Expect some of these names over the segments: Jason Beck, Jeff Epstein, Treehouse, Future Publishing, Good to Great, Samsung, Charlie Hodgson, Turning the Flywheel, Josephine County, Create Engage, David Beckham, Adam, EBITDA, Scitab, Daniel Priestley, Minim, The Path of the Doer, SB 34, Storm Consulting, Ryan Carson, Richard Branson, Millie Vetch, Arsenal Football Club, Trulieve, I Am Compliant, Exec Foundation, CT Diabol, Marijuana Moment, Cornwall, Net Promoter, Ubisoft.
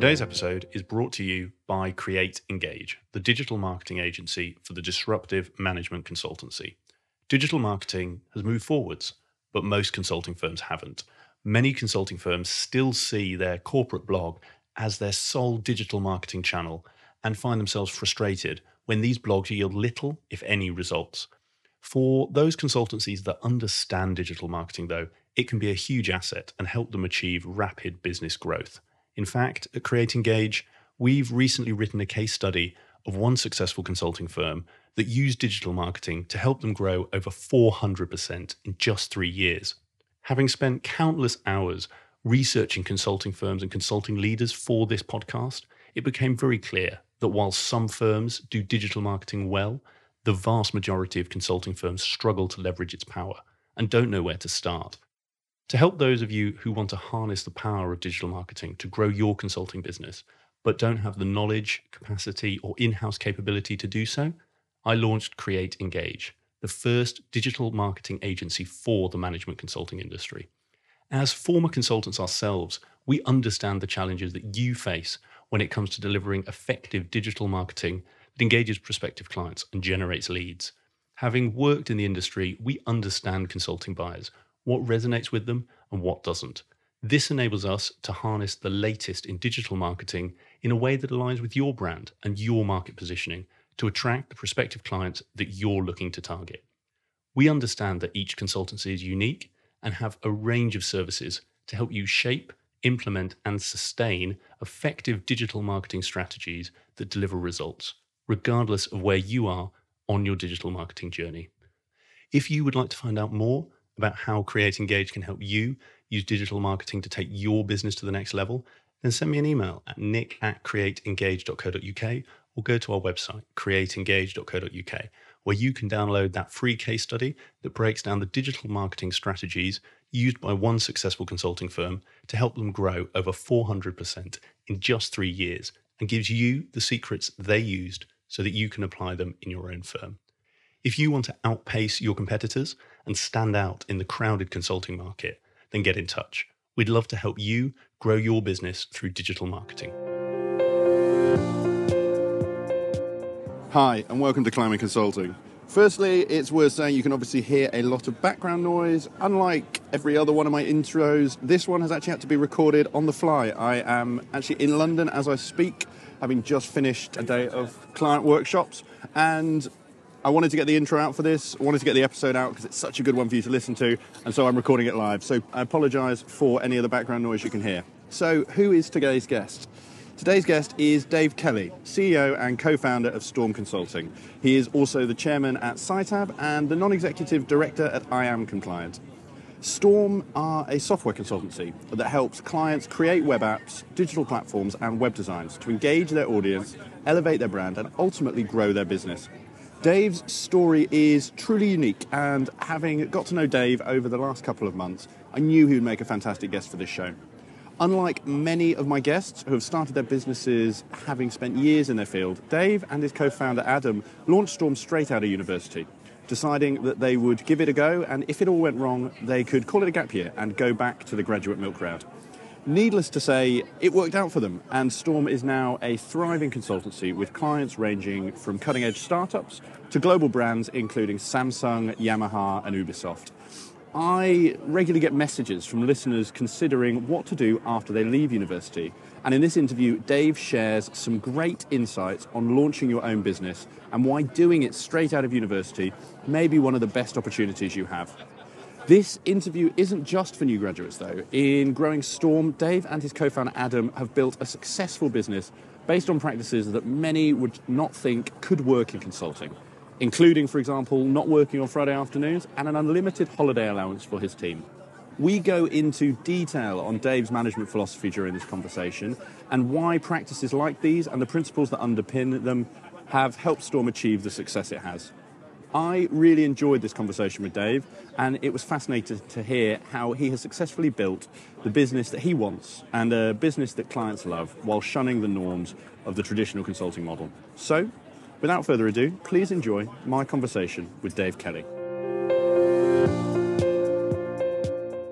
Today's episode is brought to you by Create Engage, the digital marketing agency for the disruptive management consultancy. Digital marketing has moved forwards, but most consulting firms haven't. Many consulting firms still see their corporate blog as their sole digital marketing channel and find themselves frustrated when these blogs yield little, if any, results. For those consultancies that understand digital marketing, though, it can be a huge asset and help them achieve rapid business growth. In fact, at Create Engage, we've recently written a case study of one successful consulting firm that used digital marketing to help them grow over 400% in just 3 years. Having spent countless hours researching consulting firms and consulting leaders for this podcast, it became very clear that while some firms do digital marketing well, the vast majority of consulting firms struggle to leverage its power and don't know where to start. To help those of you who want to harness the power of digital marketing to grow your consulting business, but don't have the knowledge, capacity, or in-house capability to do so, I launched Create Engage, the first digital marketing agency for the management consulting industry. As former consultants ourselves, we understand the challenges that you face when it comes to delivering effective digital marketing that engages prospective clients and generates leads. Having worked in the industry, we understand consulting buyers, what resonates with them and what doesn't. This enables us to harness the latest in digital marketing in a way that aligns with your brand and your market positioning to attract the prospective clients that you're looking to target. We understand that each consultancy is unique and have a range of services to help you shape, implement, and sustain effective digital marketing strategies that deliver results, regardless of where you are on your digital marketing journey. If you would like to find out more about how Create Engage can help you use digital marketing to take your business to the next level, then send me an email at nick@createengage.co.uk or go to our website, createengage.co.uk, where you can download that free case study that breaks down the digital marketing strategies used by one successful consulting firm to help them grow over 400% in just 3 years and gives you the secrets they used so that you can apply them in your own firm. If you want to outpace your competitors and stand out in the crowded consulting market, then get in touch. We'd love to help you grow your business through digital marketing. Hi, and welcome to Climate Consulting. Firstly, it's worth saying you can obviously hear a lot of background noise. Unlike every other one of my intros, this one has actually had to be recorded on the fly. I am actually in London as I speak, having just finished a day of client workshops, and I wanted to get the intro out for this. I wanted to get the episode out because it's such a good one for you to listen to, and so I'm recording it live. So I apologise for any of the background noise you can hear. So who is today's guest? Today's guest is Dave Kelly, CEO and co-founder of Storm Consulting. He is also the chairman at Scitab and the non-executive director at I Am Compliant. Storm are a software consultancy that helps clients create web apps, digital platforms and web designs to engage their audience, elevate their brand and ultimately grow their business. Dave's story is truly unique, and having got to know Dave over the last couple of months, I knew he would make a fantastic guest for this show. Unlike many of my guests who have started their businesses having spent years in their field, Dave and his co-founder Adam launched Storm straight out of university, deciding that they would give it a go, and if it all went wrong, they could call it a gap year and go back to the graduate milk route. Needless to say, it worked out for them, and Storm is now a thriving consultancy with clients ranging from cutting-edge startups to global brands including Samsung, Yamaha and Ubisoft. I regularly get messages from listeners considering what to do after they leave university. And in this interview, Dave shares some great insights on launching your own business and why doing it straight out of university may be one of the best opportunities you have. This interview isn't just for new graduates, though. In growing Storm, Dave and his co-founder Adam have built a successful business based on practices that many would not think could work in consulting, including, for example, not working on Friday afternoons and an unlimited holiday allowance for his team. We go into detail on Dave's management philosophy during this conversation and why practices like these and the principles that underpin them have helped Storm achieve the success it has. I really enjoyed this conversation with Dave, and it was fascinating to hear how he has successfully built the business that he wants and a business that clients love while shunning the norms of the traditional consulting model. So, without further ado, please enjoy my conversation with Dave Kelly.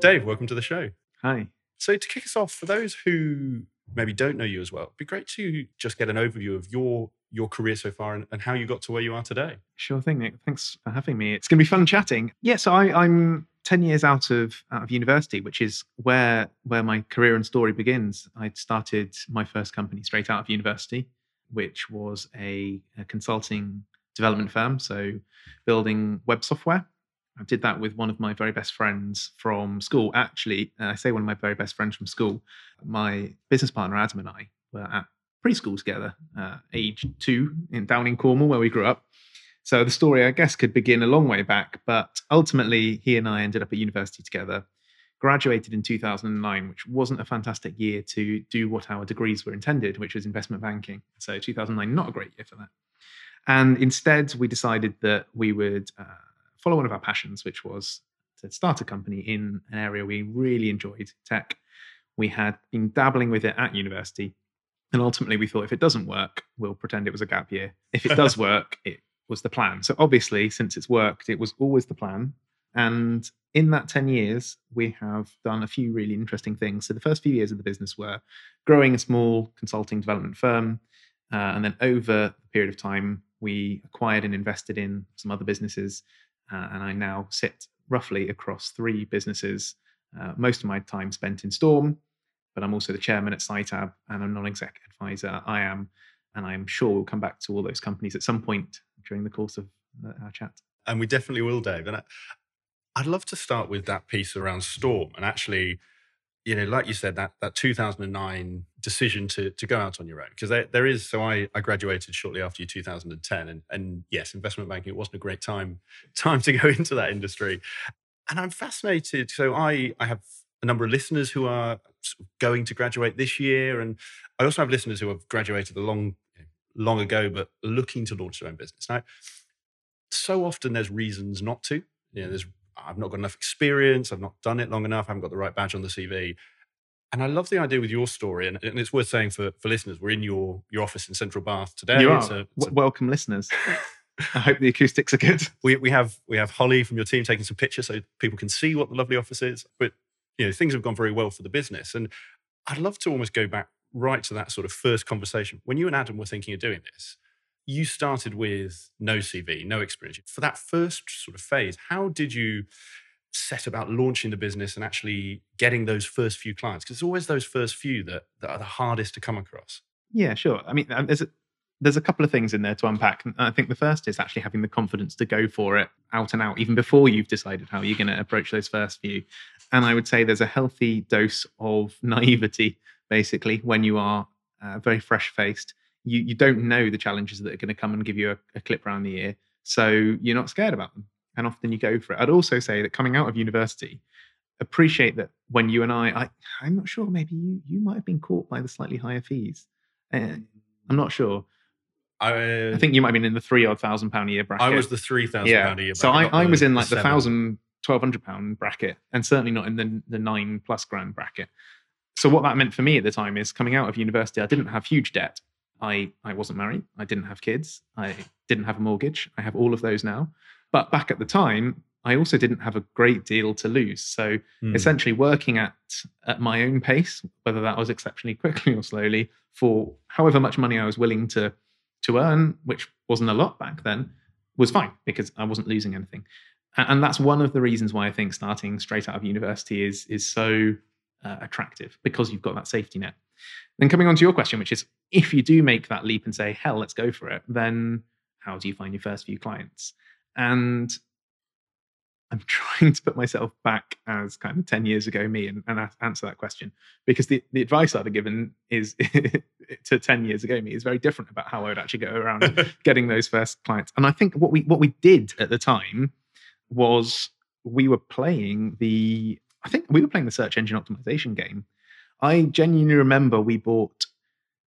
Dave, welcome to the show. Hi. So to kick us off, for those who maybe don't know you as well. It'd be great to just get an overview of your career so far and how you got to where you are today. Sure thing, Nick. Thanks for having me. It's going to be fun chatting. Yeah, so I'm 10 years out of university, which is where my career and story begins. I'd started my first company straight out of university, which was a consulting development firm, so building web software. I did that with one of my very best friends from school. Actually, I say one of my very best friends from school. My business partner, Adam, and I were at preschool together, age 2, down in Cornwall, where we grew up. So the story, I guess, could begin a long way back. But ultimately, he and I ended up at university together, graduated in 2009, which wasn't a fantastic year to do what our degrees were intended, which was investment banking. So 2009, not a great year for that. And instead, we decided that we would follow one of our passions, which was to start a company in an area we really enjoyed, tech. We had been dabbling with it at university. And ultimately, we thought, if it doesn't work, we'll pretend it was a gap year. If it does work, it was the plan. So obviously, since it's worked, it was always the plan. And in that 10 years, we have done a few really interesting things. So the first few years of the business were growing a small consulting development firm. And then over a period of time, we acquired and invested in some other businesses. And I now sit roughly across 3 businesses. Most of my time spent in Storm, but I'm also the chairman at Scitab and I'm non-exec advisor at I Am. And I'm sure we'll come back to all those companies at some point during the course of our chat. And we definitely will, Dave. And I'd love to start with that piece around Storm. And actually, you know, like you said, that 2009 decision to go out on your own. Because there is, so I graduated shortly after you, 2010. And yes, investment banking, it wasn't a great time to go into that industry. And I'm fascinated. So I have a number of listeners who are going to graduate this year. And I also have listeners who have graduated long ago, but looking to launch their own business. Now, so often there's reasons not to. You know, I've not got enough experience, I've not done it long enough, I haven't got the right badge on the CV. And I love the idea with your story, and it's worth saying for listeners, we're in your office in Central Bath today. You are. Welcome, listeners. I hope the acoustics are good. We have Holly from your team taking some pictures so people can see what the lovely office is. But you know, things have gone very well for the business. And I'd love to almost go back right to that sort of first conversation. When you and Adam were thinking of doing this, you started with no CV, no experience. For that first sort of phase, how did you set about launching the business and actually getting those first few clients? Because it's always those first few that are the hardest to come across. Yeah, sure. I mean, there's a couple of things in there to unpack. And I think the first is actually having the confidence to go for it out and out, even before you've decided how you're going to approach those first few. And I would say there's a healthy dose of naivety, basically, when you are very fresh-faced. You don't know the challenges that are going to come and give you a clip round the ear. So you're not scared about them. And often you go for it. I'd also say that coming out of university, appreciate that when you and I'm not sure, maybe you might have been caught by the slightly higher fees. I'm not sure. I think you might have been in the £3,000 a year bracket. I was the £3,000 a year bracket. So I was in like the £1,200 bracket and certainly not in the 9+ grand bracket. So what that meant for me at the time is coming out of university, I didn't have huge debt. I wasn't married. I didn't have kids. I didn't have a mortgage. I have all of those now. But back at the time, I also didn't have a great deal to lose. So essentially working at my own pace, whether that was exceptionally quickly or slowly, for however much money I was willing to earn, which wasn't a lot back then, was fine because I wasn't losing anything. And that's one of the reasons why I think starting straight out of university is so attractive, because you've got that safety net. Then coming on to your question, which is if you do make that leap and say, hell, let's go for it, then how do you find your first few clients? And I'm trying to put myself back as kind of 10 years ago me and answer that question, because the advice I'd have given is to 10 years ago me is very different about how I would actually go around getting those first clients. And I think what we did at the time was we were playing the search engine optimization game. I genuinely remember we bought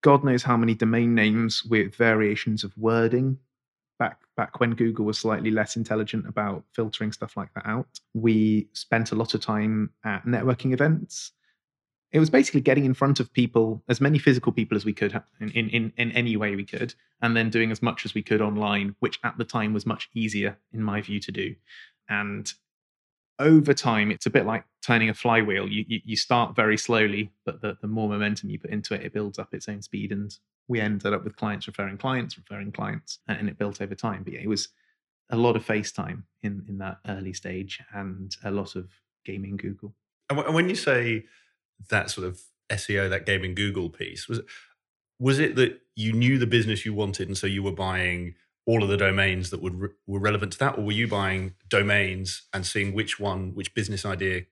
God knows how many domain names with variations of wording back when Google was slightly less intelligent about filtering stuff like that out. We spent a lot of time at networking events. It was basically getting in front of people, as many physical people as we could in any way we could, and then doing as much as we could online, which at the time was much easier, in my view, to do. And over time, it's a bit like turning a flywheel, you start very slowly, but the more momentum you put into it, it builds up its own speed. And we ended up with clients referring clients, and it built over time. But yeah, it was a lot of FaceTime in that early stage and a lot of gaming Google. And when you say that sort of SEO, that gaming Google piece, was it that you knew the business you wanted and so you were buying all of the domains that were relevant to that, or were you buying domains and seeing which business idea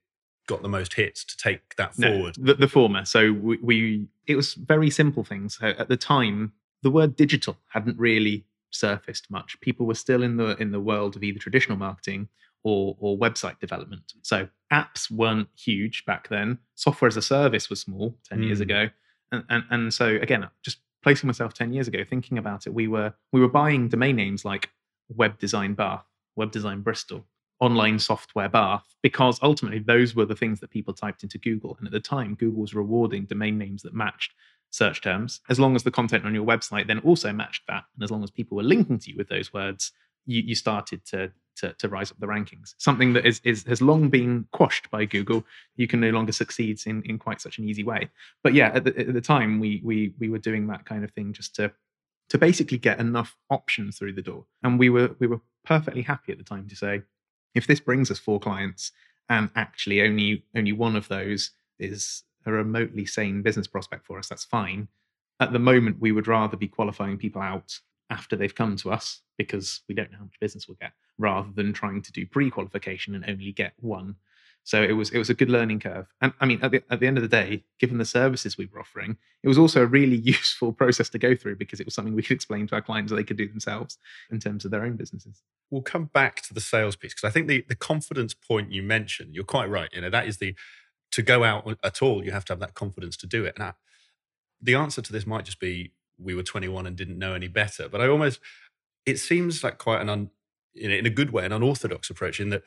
got the most hits to take that forward? No, the former. So it was very simple things. So at the time, the word digital hadn't really surfaced much. People were still in the world of either traditional marketing or website development. So apps weren't huge back then. Software as a service was small 10 years ago, and so again, just placing myself 10 years ago, thinking about it, we were buying domain names like Web Design Bath, Web Design Bristol, Online Software Bath, because ultimately those were the things that people typed into Google. And at the time, Google was rewarding domain names that matched search terms. As long as the content on your website then also matched that, and as long as people were linking to you with those words, you started to rise up the rankings. Something that has long been quashed by Google. You can no longer succeed in quite such an easy way. But yeah, at the time, we were doing that kind of thing just to basically get enough options through the door. And we were perfectly happy at the time to say, if this brings us 4 clients and actually only one of those is a remotely sane business prospect for us, that's fine. At the moment, we would rather be qualifying people out after they've come to us, because we don't know how much business we'll get, rather than trying to do pre-qualification and only get one. So it was a good learning curve. And I mean, at the end of the day, given the services we were offering, it was also a really useful process to go through, because it was something we could explain to our clients that they could do themselves in terms of their own businesses. We'll come back to the sales piece, because I think the confidence point you mentioned, you're quite right. You know, that is to go out at all, you have to have that confidence to do it. And the answer to this might just be, we were 21 and didn't know any better. But it seems like quite in a good way, an unorthodox approach, in that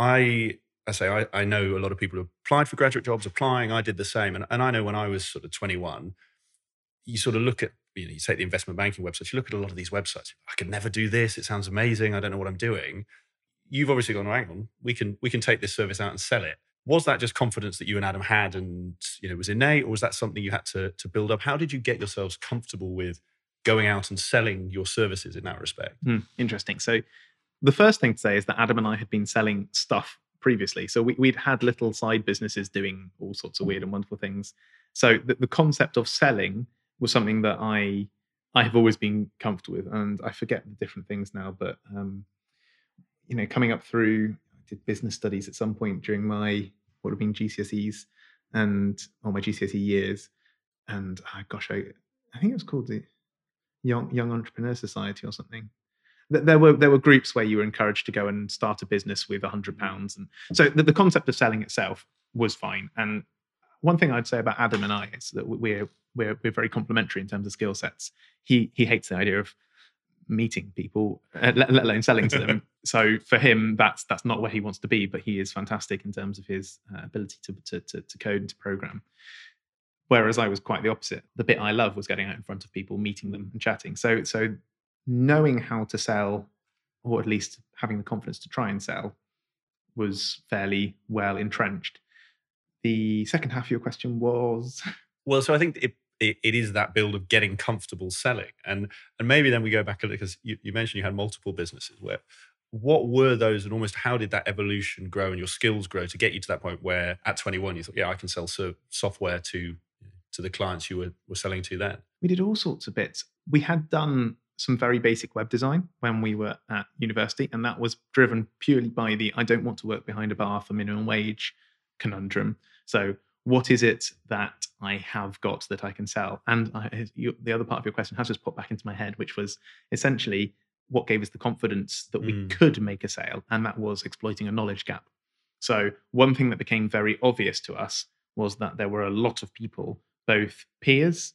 I know a lot of people who applied for graduate jobs, I did the same. And I know when I was sort of 21, you sort of look at, you take the investment banking websites, you look at a lot of these websites, I could never do this. It sounds amazing. I don't know what I'm doing. You've obviously gone, hang on, we can take this service out and sell it. Was that just confidence that you and Adam had and was innate, or was that something you had to build up? How did you get yourselves comfortable with going out and selling your services in that respect? Interesting. So the first thing to say is that Adam and I had been selling stuff previously. So we'd had little side businesses doing all sorts of weird and wonderful things. So the concept of selling was something that I have always been comfortable with. And I forget the different things now, but coming up through, I did business studies at some point during my would have been GCSEs and all my GCSE years. And I think it was called the Young Entrepreneur Society or something. There were groups where you were encouraged to go and start a business with £100. And so the concept of selling itself was fine. And one thing I'd say about Adam and I is that we're very complementary in terms of skill sets. He hates the idea of meeting people, let alone selling to them. So for him, that's not where he wants to be, but he is fantastic in terms of his ability to code and to program. Whereas I was quite the opposite. The bit I love was getting out in front of people, meeting them and chatting. So knowing how to sell, or at least having the confidence to try and sell, was fairly well entrenched. The second half of your question was? Well, so I think it is that build of getting comfortable selling. And maybe then we go back a little, because you mentioned you had multiple businesses. What were those, and almost how did that evolution grow and your skills grow to get you to that point where at 21 you thought, yeah, I can sell software to the clients you were selling to then? We did all sorts of bits. We had done some very basic web design when we were at university, and that was driven purely by the I don't want to work behind a bar for minimum wage conundrum. So what is it that I have got that I can sell? And the other part of your question has just popped back into my head, which was essentially what gave us the confidence that we could make a sale, and that was exploiting a knowledge gap. So one thing that became very obvious to us was that there were a lot of people, both peers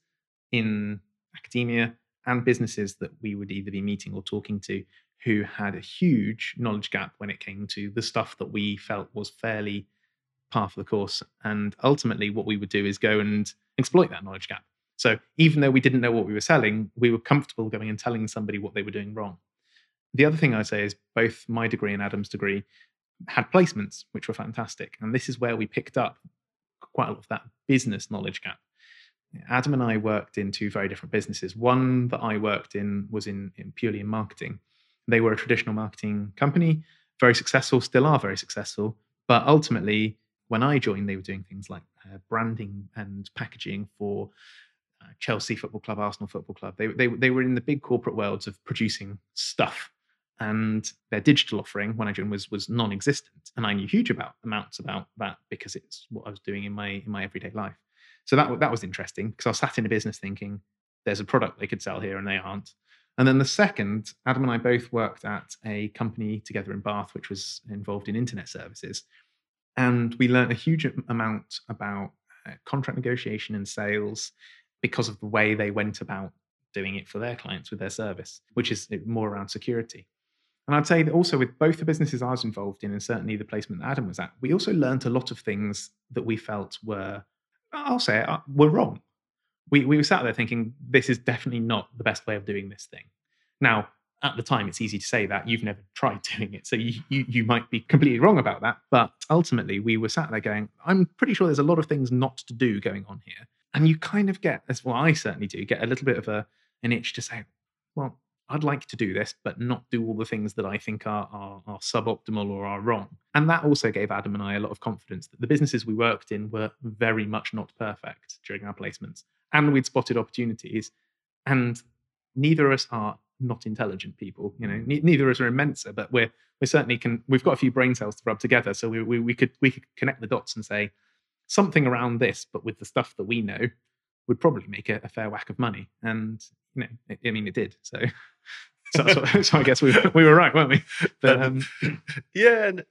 in academia and businesses that we would either be meeting or talking to, who had a huge knowledge gap when it came to the stuff that we felt was fairly par for the course. And ultimately what we would do is go and exploit that knowledge gap. So even though we didn't know what we were selling, we were comfortable going and telling somebody what they were doing wrong. The other thing I say is both my degree and Adam's degree had placements, which were fantastic. And this is where we picked up quite a lot of that business knowledge gap. Adam and I worked in two very different businesses. One that I worked in was purely in marketing. They were a traditional marketing company, very successful, still are very successful. But ultimately, when I joined, they were doing things like branding and packaging for Chelsea Football Club, Arsenal Football Club. They were in the big corporate worlds of producing stuff. And their digital offering, when I joined, was non-existent. And I knew huge amounts about that because it's what I was doing in my everyday life. So that was interesting because I was sat in a business thinking there's a product they could sell here and they aren't. And then the second, Adam and I both worked at a company together in Bath, which was involved in internet services. And we learned a huge amount about contract negotiation and sales because of the way they went about doing it for their clients with their service, which is more around security. And I'd say that also with both the businesses I was involved in, and certainly the placement that Adam was at, we also learned a lot of things that we felt were, I'll say it, were wrong. We were sat there thinking, this is definitely not the best way of doing this thing. Now, at the time, it's easy to say that. You've never tried doing it, so you might be completely wrong about that. But ultimately, we were sat there going, I'm pretty sure there's a lot of things not to do going on here. And you kind of get, as well, I certainly do, get a little bit of an itch to say, well, I'd like to do this, but not do all the things that I think are suboptimal or are wrong. And that also gave Adam and I a lot of confidence that the businesses we worked in were very much not perfect during our placements. And we'd spotted opportunities. And neither of us are not intelligent people. You know, neither of us are immense, but we certainly can. We've got a few brain cells to rub together, so we could connect the dots and say something around this, but with the stuff that we know, would probably make a fair whack of money. And you know, I mean, it did. So I guess we were right, weren't we? But yeah, and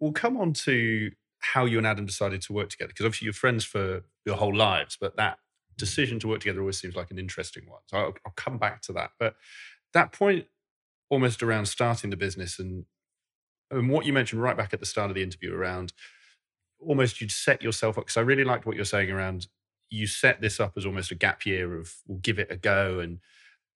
we'll come on to how you and Adam decided to work together, because obviously you're friends for your whole lives, but that decision to work together always seems like an interesting one. So I'll come back to that. But that point almost around starting the business and what you mentioned right back at the start of the interview around almost you'd set yourself up, because I really liked what you're saying around you set this up as almost a gap year of we'll give it a go and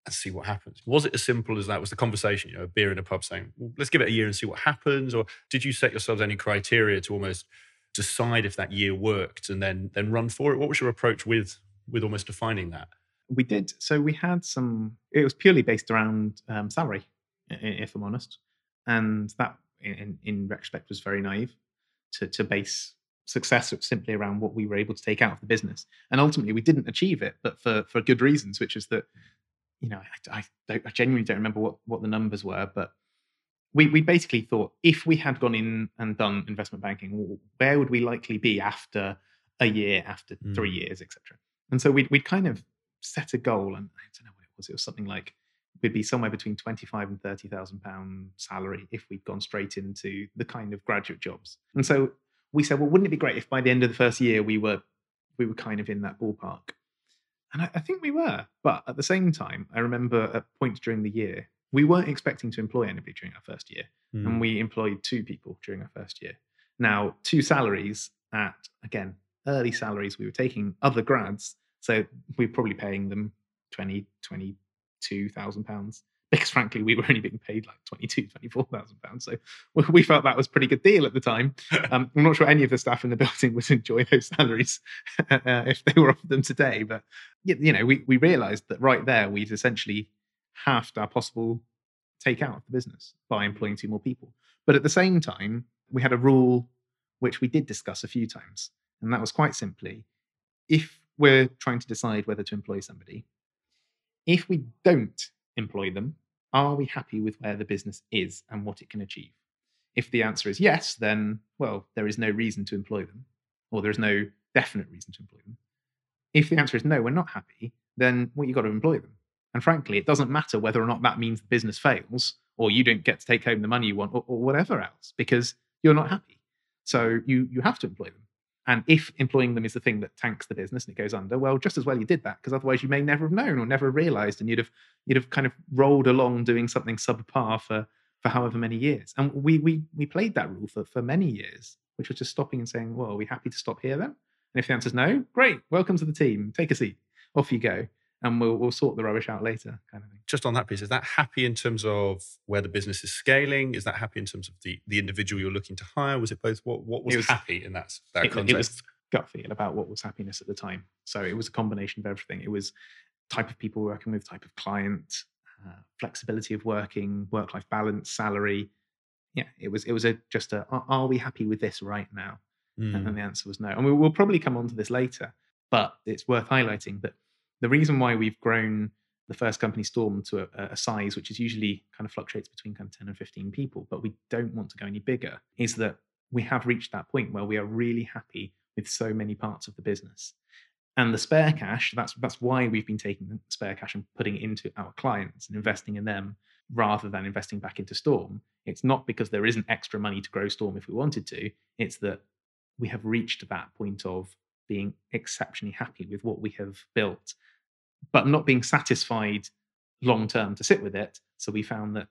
see what happens. Was it as simple as that? Was the conversation, you know, a beer in a pub saying, well, let's give it a year and see what happens? Or did you set yourselves any criteria to almost decide if that year worked and then run for it? What was your approach with almost defining that? We did. So we had it was purely based around salary, if I'm honest. And that, in retrospect, was very naive to base success simply around what we were able to take out of the business. And ultimately, we didn't achieve it, but for good reasons, which is that, you know, I genuinely don't remember what the numbers were, but we basically thought if we had gone in and done investment banking, where would we likely be after a year, after 3 years, et cetera? And so we'd kind of set a goal, and I don't know what it was something like we'd be somewhere between £25,000 and £30,000 salary if we'd gone straight into the kind of graduate jobs. And so we said, well, wouldn't it be great if by the end of the first year we were kind of in that ballpark? And I think we were. But at the same time, I remember at points during the year, we weren't expecting to employ anybody during our first year. Mm. And we employed two people during our first year. Now, two salaries at, again, early salaries. We were taking other grads, so we were probably paying them £22,000 because frankly we were only being paid like £24,000. So we felt that was a pretty good deal at the time. I'm not sure any of the staff in the building would enjoy those salaries if they were offered them today, but you know, we realized that right there we'd essentially halved our possible takeout of the business by employing two more people. But at the same time, we had a rule which we did discuss a few times. And that was quite simply, if we're trying to decide whether to employ somebody, if we don't employ them, are we happy with where the business is and what it can achieve? If the answer is yes, then, well, there is no reason to employ them, or there is no definite reason to employ them. If the answer is no, we're not happy, then, well, you've got to employ them. And frankly, it doesn't matter whether or not that means the business fails, or you don't get to take home the money you want, or whatever else, because you're not happy. So you have to employ them. And if employing them is the thing that tanks the business and it goes under, well, just as well you did that, because otherwise you may never have known or never have realised, and you'd have kind of rolled along doing something subpar for however many years. And we played that rule for many years, which was just stopping and saying, well, are we happy to stop here then? And if the answer is no, great, welcome to the team, take a seat, off you go. and we'll sort the rubbish out later, kind of thing. Just on that piece, is that happy in terms of where the business is scaling? Is that happy in terms of the individual you're looking to hire? Was it both? What was happy in that context? It was gut feel about what was happiness at the time. So it was a combination of everything. It was type of people working with, type of client, flexibility of working, work-life balance, salary. Yeah, it was just are we happy with this right now? Mm. And the answer was no. And we'll probably come on to this later, but it's worth highlighting that the reason why we've grown the first company, Storm, to a size which is usually kind of fluctuates between kind of 10 and 15 people, but we don't want to go any bigger, is that we have reached that point where we are really happy with so many parts of the business. And the spare cash, that's why we've been taking the spare cash and putting it into our clients and investing in them rather than investing back into Storm. It's not because there isn't extra money to grow Storm if we wanted to. It's that we have reached that point of being exceptionally happy with what we have built, but not being satisfied long-term to sit with it. So we found that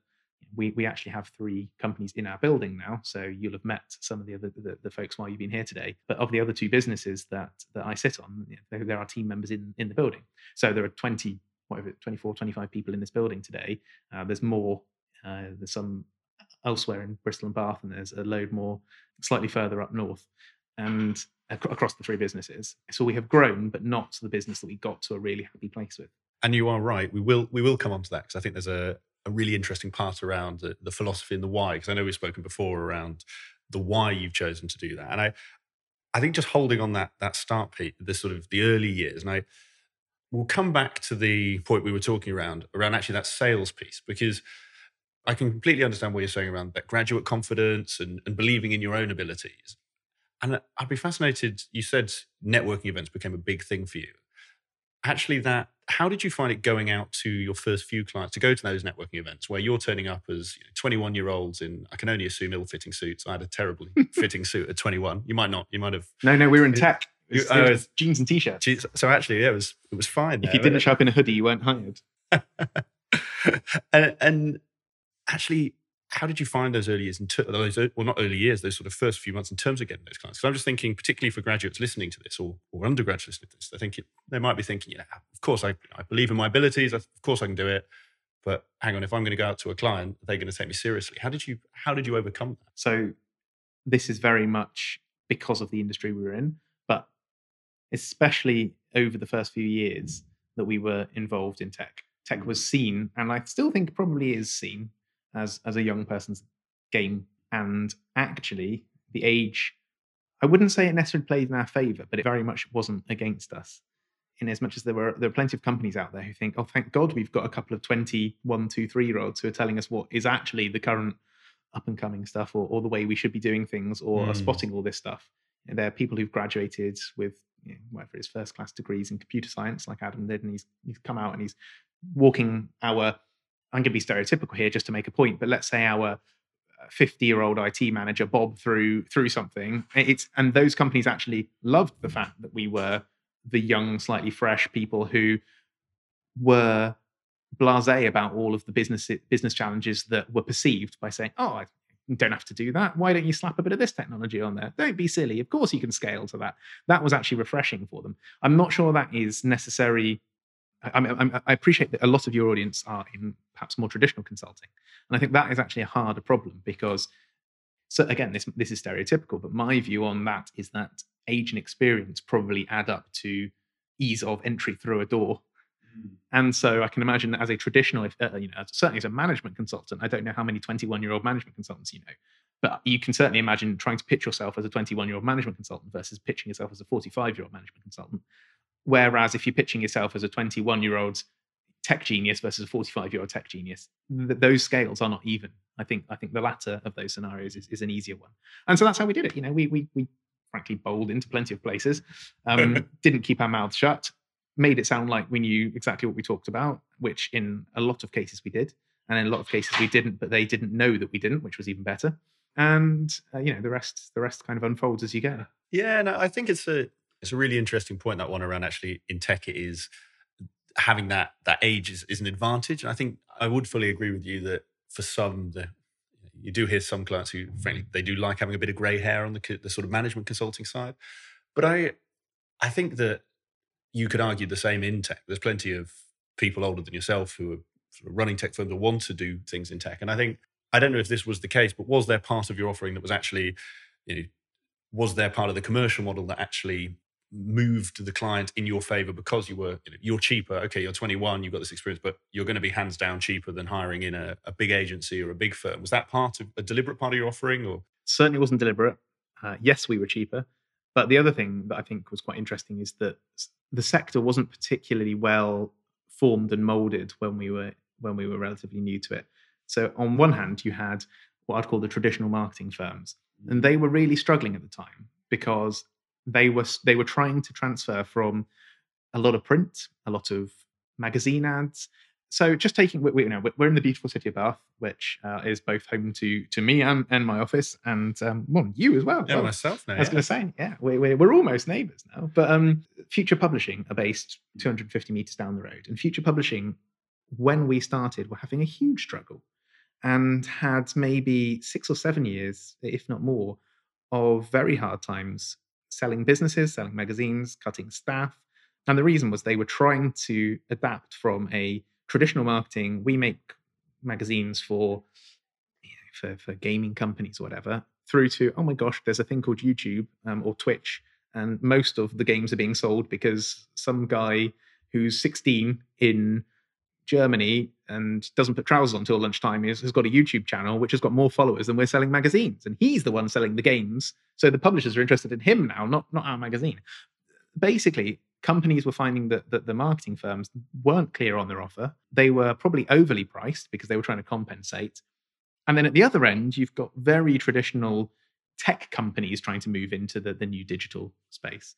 we actually have 3 companies in our building now. So you'll have met some of the other the folks while you've been here today. But of the other 2 businesses that I sit on, there are team members in the building. So there are 25 people in this building today. There's more. There's some elsewhere in Bristol and Bath, and there's a load more slightly further up north. And across the 3 businesses. So we have grown, but not to the business that we got to a really happy place with. And you are right. We will come on to that, because I think there's a really interesting part around the philosophy and the why, because I know we've spoken before around the why you've chosen to do that. And I think just holding on that start, Pete, this sort of the early years, and we'll come back to the point we were talking around actually that sales piece, because I can completely understand what you're saying around that graduate confidence and believing in your own abilities. And I'd be fascinated, you said networking events became a big thing for you. Actually, how did you find it going out to your first few clients to go to those networking events where you're turning up as 21-year-olds in, I can only assume, ill-fitting suits. I had a terribly fitting suit at 21. You might not, you might have... No, we were in tech. It was jeans and T-shirts. So actually, yeah, it was fine. If you didn't show up in a hoodie, you weren't hired. and actually... How did you find those early years, those sort of first few months in terms of getting those clients? Because I'm just thinking, particularly for graduates listening to this or undergrads listening to this, I think they might be thinking, of course I believe in my abilities, of course I can do it, but hang on, if I'm going to go out to a client, are they going to take me seriously? How did you overcome that? So this is very much because of the industry we were in, but especially over the first few years that we were involved in tech. Tech was seen, and I still think probably is seen, as a young person's game. And actually, the age, I wouldn't say it necessarily played in our favour, but it very much wasn't against us. In as much as there are plenty of companies out there who think, oh, thank God we've got a couple of 21, 23-year-olds who are telling us what is actually the current up-and-coming stuff or the way we should be doing things or are spotting all this stuff. And there are people who've graduated with whatever it is, first-class degrees in computer science, like Adam did, and he's come out and he's walking our... I'm going to be stereotypical here just to make a point, but let's say our 50-year-old IT manager, Bob, through something. And those companies actually loved the fact that we were the young, slightly fresh people who were blasé about all of the business challenges that were perceived by saying, oh, I don't have to do that. Why don't you slap a bit of this technology on there? Don't be silly. Of course you can scale to that. That was actually refreshing for them. I'm not sure that is necessary. I mean, I appreciate that a lot of your audience are in perhaps more traditional consulting. And I think that is actually a harder problem because, so again, this is stereotypical, but my view on that is that age and experience probably add up to ease of entry through a door. Mm. And so I can imagine that as a traditional, certainly as a management consultant, I don't know how many 21-year-old management consultants you know, but you can certainly imagine trying to pitch yourself as a 21-year-old management consultant versus pitching yourself as a 45-year-old management consultant. Whereas if you're pitching yourself as a 21-year-old tech genius versus a 45-year-old tech genius, those scales are not even. I think the latter of those scenarios is an easier one. And so that's how we did it. We frankly bowled into plenty of places, didn't keep our mouths shut, made it sound like we knew exactly what we talked about, which in a lot of cases we did. And in a lot of cases we didn't, but they didn't know that we didn't, which was even better. And, the rest kind of unfolds as you go. Yeah, no, I think it's a really interesting point, that one around actually in tech, it is having that age is an advantage. And I think I would fully agree with you that for some, you do hear some clients who, frankly, they do like having a bit of grey hair on the sort of management consulting side. But I think that you could argue the same in tech. There's plenty of people older than yourself who are sort of running tech firms that want to do things in tech. And I think, I don't know if this was the case, but was there part of your offering that was actually, you know, was there part of the commercial model that actually moved the client in your favor because you were, you know, you're cheaper, okay, you're 21, you've got this experience, but you're going to be hands down cheaper than hiring in a big agency or a big firm. Was that part of a deliberate part of your offering? Or certainly wasn't deliberate. Yes, we were cheaper. But the other thing that I think was quite interesting is that the sector wasn't particularly well formed and molded when we were relatively new to it. So on one hand, you had what I'd call the traditional marketing firms, and they were really struggling at the time because they were trying to transfer from a lot of print, a lot of magazine ads. So just taking, we're in the beautiful city of Bath, which is both home to me and my office, and well, you as well. Yeah, well, myself now. I was going to say, yeah, we're almost neighbours now. But Future Publishing are based 250 metres down the road, and Future Publishing, when we started, were having a huge struggle, and had maybe 6 or 7 years, if not more, of very hard times selling businesses, selling magazines, cutting staff. And the reason was they were trying to adapt from a traditional marketing, we make magazines for gaming companies or whatever, through to, oh my gosh, there's a thing called YouTube or Twitch, and most of the games are being sold because some guy who's 16 in Germany and doesn't put trousers on till lunchtime has got a YouTube channel which has got more followers than we're selling magazines, and he's the one selling the games, so the publishers are interested in him now, not our magazine. Basically, companies were finding that the marketing firms weren't clear on their offer. They were probably overly priced because they were trying to compensate. And then at the other end, you've got very traditional tech companies trying to move into the new digital space,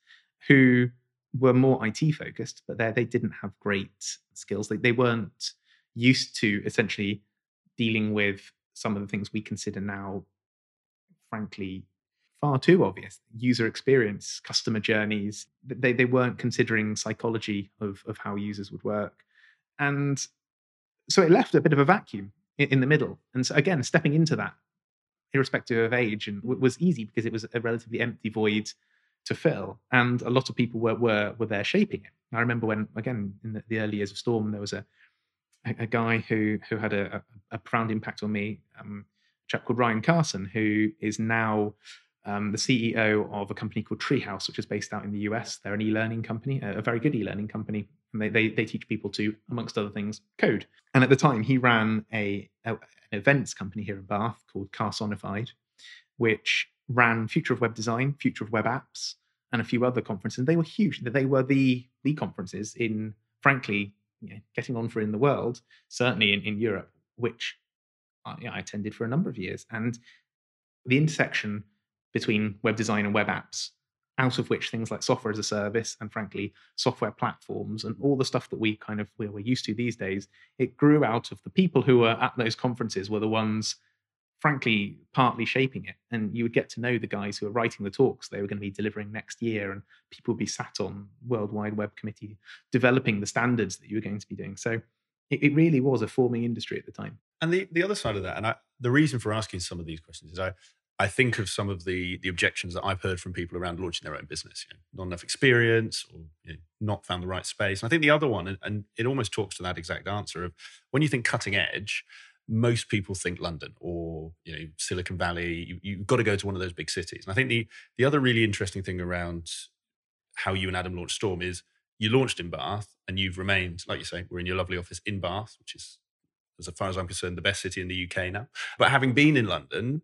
who were more IT focused, but they didn't have great skills. They weren't used to essentially dealing with some of the things we consider now, frankly, far too obvious. User experience, customer journeys. They weren't considering psychology of how users would work. And so it left a bit of a vacuum in the middle. And so again, stepping into that, irrespective of age, and was easy because it was a relatively empty void to fill. And a lot of people were there shaping it. I remember when, again, in the early years of Storm, there was a guy who had a profound impact on me, a chap called Ryan Carson, who is now the CEO of a company called Treehouse, which is based out in the US. They're an e-learning company, a very good e-learning company. And they teach people to, amongst other things, code. And at the time, he ran an events company here in Bath called Carsonified, which ran Future of Web Design, Future of Web Apps, and a few other conferences. And they were huge. They were the conferences in, frankly, getting on for in the world, certainly in Europe, which I attended for a number of years. And the intersection between web design and web apps, out of which things like software as a service and, frankly, software platforms and all the stuff that we're used to these days, it grew out of the people who were at those conferences were the ones, frankly, partly shaping it. And you would get to know the guys who were writing the talks they were going to be delivering next year, and people would be sat on World Wide Web Committee developing the standards that you were going to be doing. So it really was a forming industry at the time. And the other side of that, and the reason for asking some of these questions is I think of some of the objections that I've heard from people around launching their own business, not enough experience, or not found the right space. And I think the other one, and it almost talks to that exact answer of when you think cutting edge, most people think London or Silicon Valley. You've got to go to one of those big cities. And I think the other really interesting thing around how you and Adam launched Storm is you launched in Bath, and you've remained, like you say, we're in your lovely office in Bath, which is, as far as I'm concerned, the best city in the UK now. But having been in London,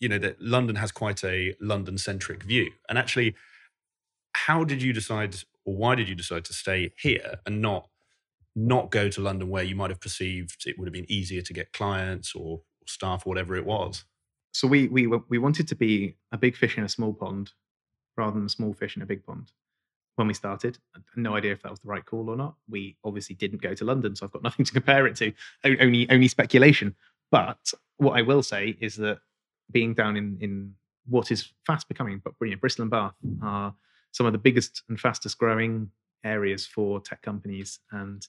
that London has quite a London-centric view. And actually, how did you decide, or why did you decide to stay here and not go to London, where you might have perceived it would have been easier to get clients or staff, or whatever it was? So we wanted to be a big fish in a small pond rather than a small fish in a big pond when we started. I had no idea if that was the right call or not. We obviously didn't go to London, so I've got nothing to compare it to, only speculation. But what I will say is that being down in what is fast becoming, but Bristol and Bath are some of the biggest and fastest growing areas for tech companies, and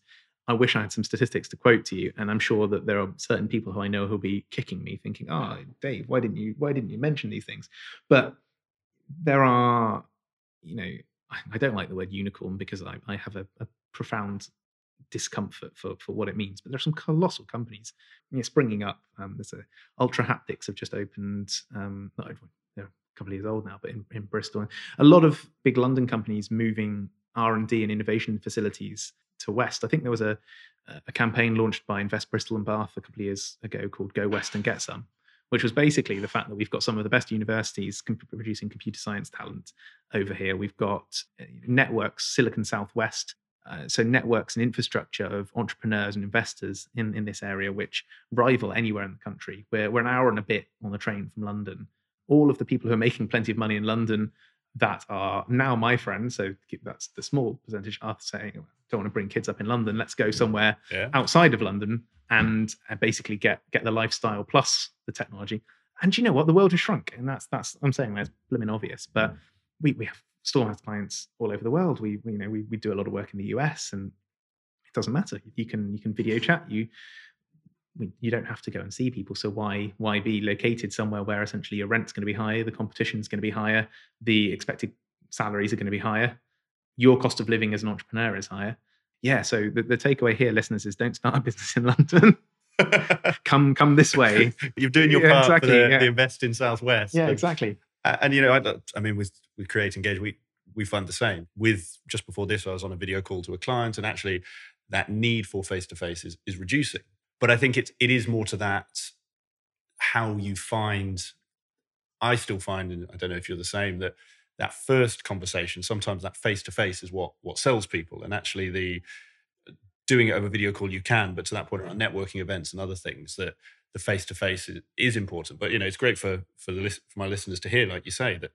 I wish I had some statistics to quote to you. And I'm sure that there are certain people who I know who'll be kicking me, thinking, "Oh, Dave, why didn't you mention these things?" But there are, I don't like the word unicorn because I have a profound discomfort for what it means. But there are some colossal companies springing up. There's Ultra Haptics have just opened, they're a couple of years old now, but in Bristol. And a lot of big London companies moving R&D and innovation facilities to West. I think there was a campaign launched by Invest Bristol and Bath a couple of years ago called Go West and Get Some, which was basically the fact that we've got some of the best universities producing computer science talent over here. We've got networks, Silicon Southwest, so networks and infrastructure of entrepreneurs and investors in this area, which rival anywhere in the country. We're an hour and a bit on the train from London. All of the people who are making plenty of money in London that are now my friends, so that's the small percentage, are saying, I don't want to bring kids up in London, let's go somewhere outside of London and basically get the lifestyle plus the technology. And you know what? The world has shrunk. And that's I'm saying that's blimmin' obvious. But we have Storm has clients all over the world. We do a lot of work in the US, and it doesn't matter. You can video chat. You don't have to go and see people. So why be located somewhere where essentially your rent's going to be higher, the competition's going to be higher, the expected salaries are going to be higher, your cost of living as an entrepreneur is higher. Yeah, so the takeaway here, listeners, is don't start a business in London. come this way. You're doing your part for the Invest in Southwest. Yeah, exactly. And with Create Engage, we fund the same. With just before this, I was on a video call to a client, and actually that need for face-to-face is reducing. But I think it is more to that, how you find, I still find, and I don't know if you're the same, that first conversation, sometimes that face-to-face is what sells people. And actually the doing it over video call, you can, but to that point around networking events and other things, that the face-to-face is important. But, it's great for my listeners to hear, like you say, that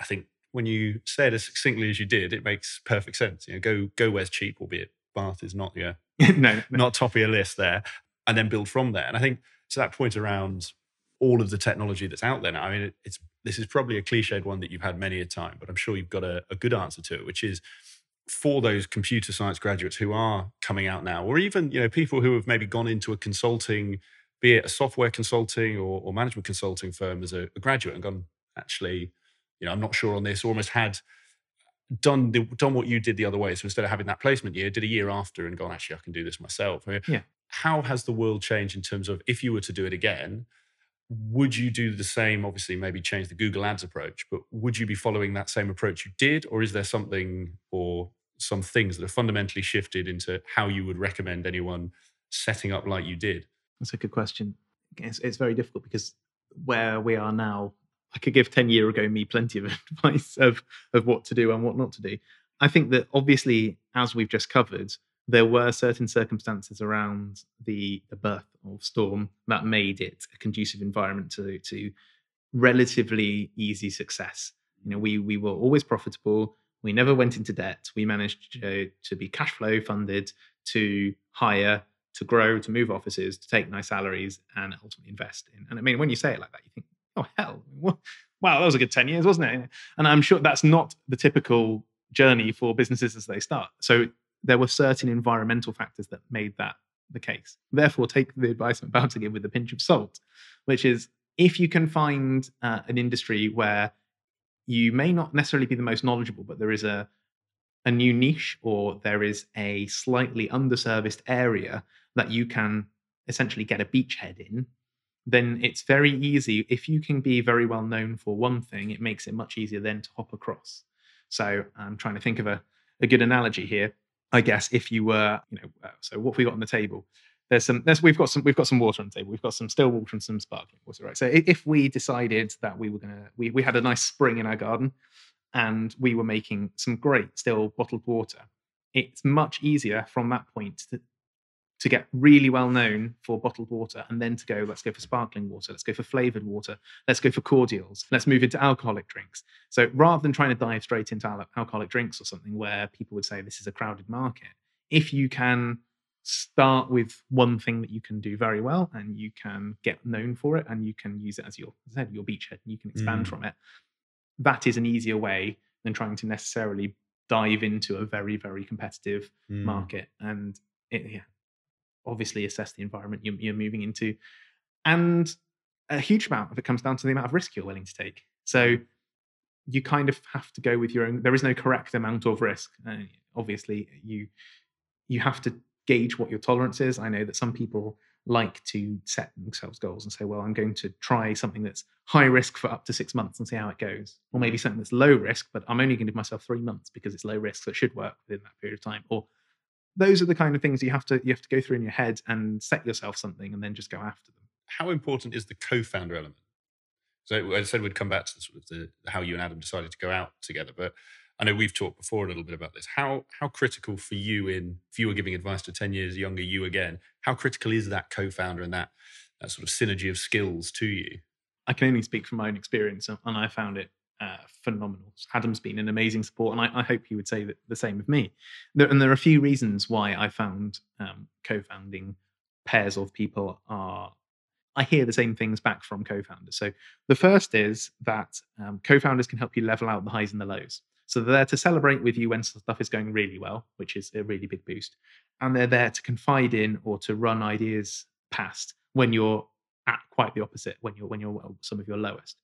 I think when you say it as succinctly as you did, it makes perfect sense. Go where's cheap, albeit Bath is not not top of your list there, and then build from there. And I think to that point around all of the technology that's out there now, I mean, this is probably a cliched one that you've had many a time, but I'm sure you've got a good answer to it, which is for those computer science graduates who are coming out now, or even people who have maybe gone into a consulting, be it a software consulting or management consulting firm as a graduate, and gone, actually, I'm not sure on this, almost had done what you did the other way. So instead of having that placement year, did a year after and gone, actually, I can do this myself. How has the world changed in terms of if you were to do it again, would you do the same? Obviously, maybe change the Google Ads approach, but would you be following that same approach you did? Or is there something or some things that have fundamentally shifted into how you would recommend anyone setting up like you did? That's a good question. It's very difficult because where we are now, I could give 10 years ago me plenty of advice of what to do and what not to do. I think that obviously, as we've just covered, there were certain circumstances around the birth of Storm that made it a conducive environment to relatively easy success. We were always profitable. We never went into debt. We managed to be cash flow funded, to hire, to grow, to move offices, to take nice salaries, and ultimately invest in. And I mean, when you say it like that, you think, oh, hell, wow, that was a good 10 years, wasn't it? And I'm sure that's not the typical journey for businesses as they start. So there were certain environmental factors that made that the case. Therefore, take the advice I'm about to give with a pinch of salt, which is if you can find an industry where you may not necessarily be the most knowledgeable, but there is a new niche, or there is a slightly underserviced area that you can essentially get a beachhead in, then it's very easy. If you can be very well known for one thing, it makes it much easier then to hop across. So I'm trying to think of a good analogy here. I guess if you were, so what have we got on the table? We've got some water on the table. We've got some still water and some sparkling water, right? So if we decided that we had a nice spring in our garden and we were making some great still bottled water, it's much easier from that point to get really well known for bottled water, and then to go, let's go for sparkling water, let's go for flavored water, let's go for cordials, let's move into alcoholic drinks. So rather than trying to dive straight into alcoholic drinks or something where people would say this is a crowded market, if you can start with one thing that you can do very well and you can get known for it and you can use it as your beachhead and you can expand from it, that is an easier way than trying to necessarily dive into a very, very competitive market. And obviously assess the environment you're moving into. And a huge amount of it comes down to the amount of risk you're willing to take. So you kind of have to go with your own. There is no correct amount of risk. Obviously, you have to gauge what your tolerance is. I know that some people like to set themselves goals and say, well, I'm going to try something that's high risk for up to 6 months and see how it goes. Or maybe something that's low risk, but I'm only going to give myself 3 months because it's low risk, so it should work within that period of time. Or those are the kind of things you have to go through in your head and set yourself something and then just go after them. How important is the co-founder element? So I said we'd come back to the, how you and Adam decided to go out together, but I know we've talked before a little bit about this. How critical for you, if you were giving advice to 10 years younger you again, how critical is that co-founder and that sort of synergy of skills to you? I can only speak from my own experience, and I found it phenomenal. Adam's been an amazing support, and I hope you would say that the same of me. And there are a few reasons why I found co-founding pairs of people are... I hear the same things back from co-founders. So the first is that co-founders can help you level out the highs and the lows. So they're there to celebrate with you when stuff is going really well, which is a really big boost. And they're there to confide in or to run ideas past when you're at quite the opposite, when you're at some of your lowest.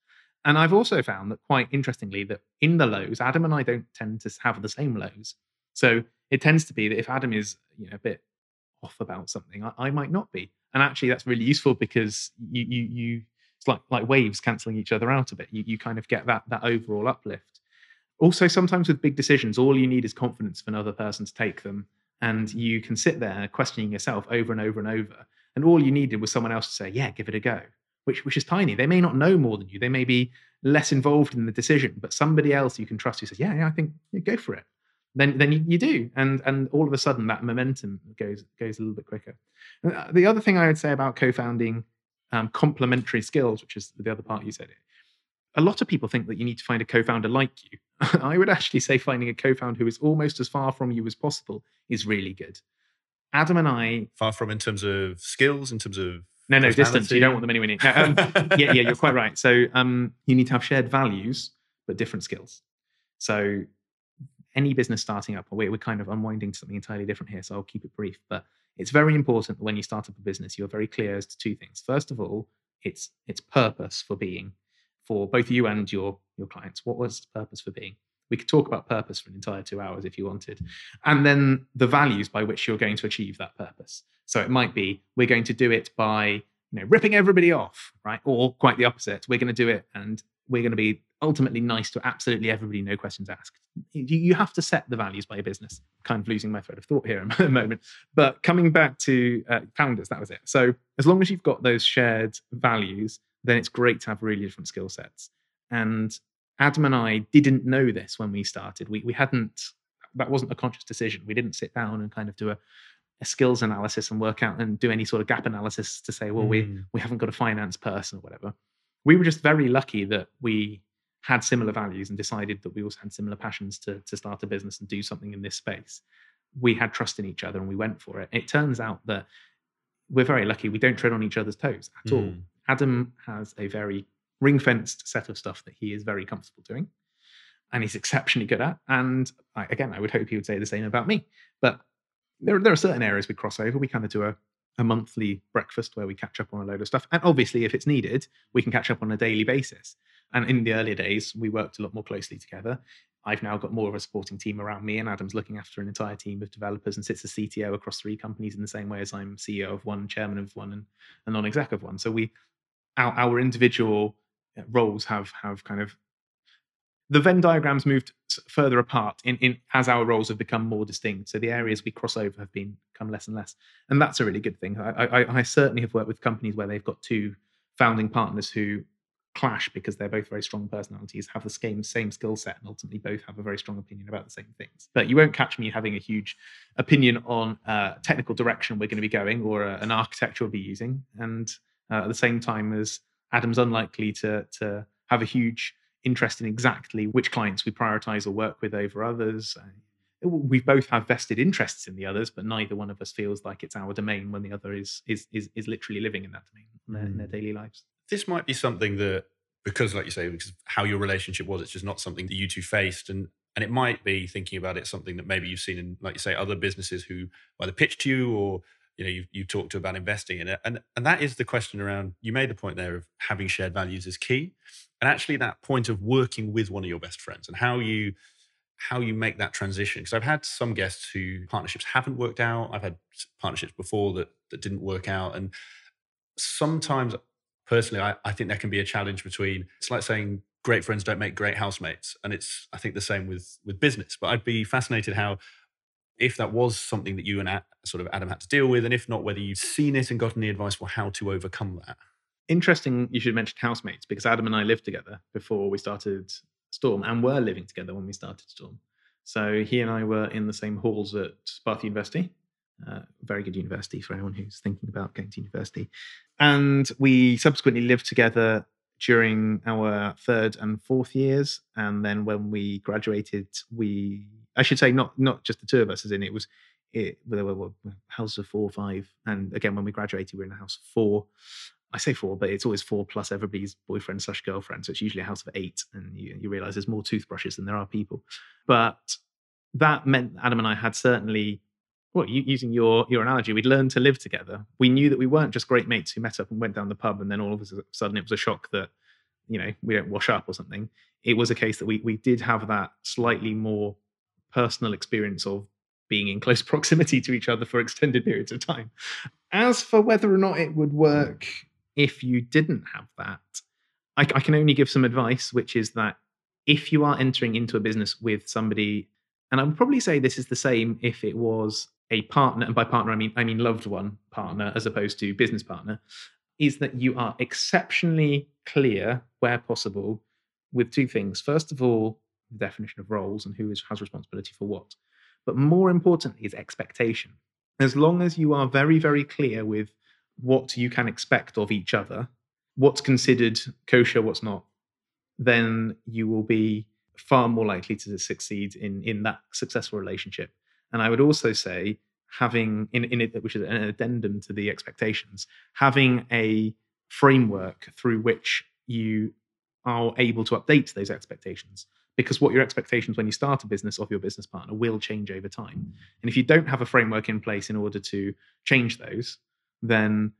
And I've also found that, quite interestingly, that in the lows, Adam and I don't tend to have the same lows. So it tends to be that if Adam is a bit off about something, I might not be. And actually, that's really useful because you it's like waves cancelling each other out a bit. You kind of get that overall uplift. Also, sometimes with big decisions, all you need is confidence from another person to take them. And you can sit there questioning yourself over and over and over. And all you needed was someone else to say, yeah, give it a go, which is tiny. They may not know more than you. They may be less involved in the decision, but somebody else you can trust who says, yeah, I think go for it. Then you do. And all of a sudden that momentum goes a little bit quicker. The other thing I would say about co-founding, complementary skills, which is the other part you said, a lot of people think that you need to find a co-founder like you. I would actually say finding a co-founder who is almost as far from you as possible is really good. Adam and I... Far from in terms of skills, in terms of... No, distance. You don't want them anywhere near. Yeah, you're quite right. So you need to have shared values, but different skills. So... any business starting up, we're kind of unwinding to something entirely different here, so I'll keep it brief. But it's very important that when you start up a business, you're very clear as to two things. First of all, it's purpose for being, for both you and your clients. What was its purpose for being? We could talk about purpose for an entire 2 hours if you wanted. And then the values by which you're going to achieve that purpose. So it might be, we're going to do it by ripping everybody off, right? Or quite the opposite. We're going to do it and we're going to be ultimately nice to absolutely everybody, no questions asked. You have to set the values by your business. Kind of losing my thread of thought here in a moment. But coming back to founders, that was it. So as long as you've got those shared values, then it's great to have really different skill sets. And Adam and I didn't know this when we started. We hadn't, that wasn't a conscious decision. We didn't sit down and kind of do a skills analysis and work out and do any sort of gap analysis to say, well, we haven't got a finance person or whatever. We were just very lucky that we had similar values and decided that we also had similar passions to start a business and do something in this space. We had trust in each other and we went for it. It turns out that we're very lucky. We don't tread on each other's toes at all. Adam has a very ring-fenced set of stuff that he is very comfortable doing and he's exceptionally good at. And I would hope he would say the same about me. But there are certain areas we cross over. We kind of do a monthly breakfast where we catch up on a load of stuff. And obviously, if it's needed, we can catch up on a daily basis. And in the earlier days, we worked a lot more closely together. I've now got more of a supporting team around me, and Adam's looking after an entire team of developers and sits as CTO across 3 companies in the same way as I'm CEO of one, chairman of one, and a non-exec of one. So our individual roles have kind of... the Venn diagrams moved further apart in as our roles have become more distinct. So the areas we cross over have become less and less. And that's a really good thing. I certainly have worked with companies where they've got 2 founding partners who clash because they're both very strong personalities, have the same skill set, and ultimately both have a very strong opinion about the same things. But you won't catch me having a huge opinion on technical direction we're going to be going or an architecture we'll be using. And at the same time as Adam's unlikely to have a huge interest in exactly which clients we prioritize or work with over others. We both have vested interests in the others, but neither one of us feels like it's our domain when the other is literally living in that domain in their daily lives. This might be something that, because like you say, because how your relationship was, it's just not something that you two faced. And it might be, thinking about it, something that maybe you've seen in, like you say, other businesses who either pitched you or you've talked to about investing in it. And that is the question around, you made the point there of having shared values is key. And actually that point of working with one of your best friends and how you make that transition. Because I've had some guests who partnerships haven't worked out. I've had partnerships before that didn't work out. And sometimes, personally, I think there can be a challenge between, it's like saying great friends don't make great housemates. And it's, I think, the same with business. But I'd be fascinated how, if that was something that you and sort of Adam had to deal with, and if not, whether you've seen it and gotten any advice for how to overcome that. Interesting you should mention housemates, because Adam and I lived together before we started Storm, and were living together when we started Storm. So he and I were in the same halls at Bath University, very good university for anyone who's thinking about going to university. And we subsequently lived together during our third and fourth years. And then when we graduated, I should say not just the two of us, as in there were houses of 4 or 5. And again, when we graduated, we were in a house of 4. I say 4, but it's always 4 plus everybody's boyfriend / girlfriend. So it's usually a house of 8, and you realize there's more toothbrushes than there are people. But that meant Adam and I had certainly, well, using your analogy, we'd learned to live together. We knew that we weren't just great mates who met up and went down the pub, and then all of a sudden it was a shock that, we don't wash up or something. It was a case that we did have that slightly more personal experience of being in close proximity to each other for extended periods of time. As for whether or not it would work if you didn't have that, I can only give some advice, which is that if you are entering into a business with somebody, and I would probably say this is the same if it was a partner, and by partner I mean loved one partner as opposed to business partner, is that you are exceptionally clear where possible with two things. First of all, the definition of roles and who has responsibility for what. But more importantly is expectation. As long as you are very, very clear with what you can expect of each other, what's considered kosher, what's not, then you will be far more likely to succeed in that successful relationship. And I would also say, having in it, which is an addendum to the expectations, having a framework through which you are able to update those expectations, because what your expectations when you start a business of your business partner will change over time. And if you don't have a framework in place in order to change those, then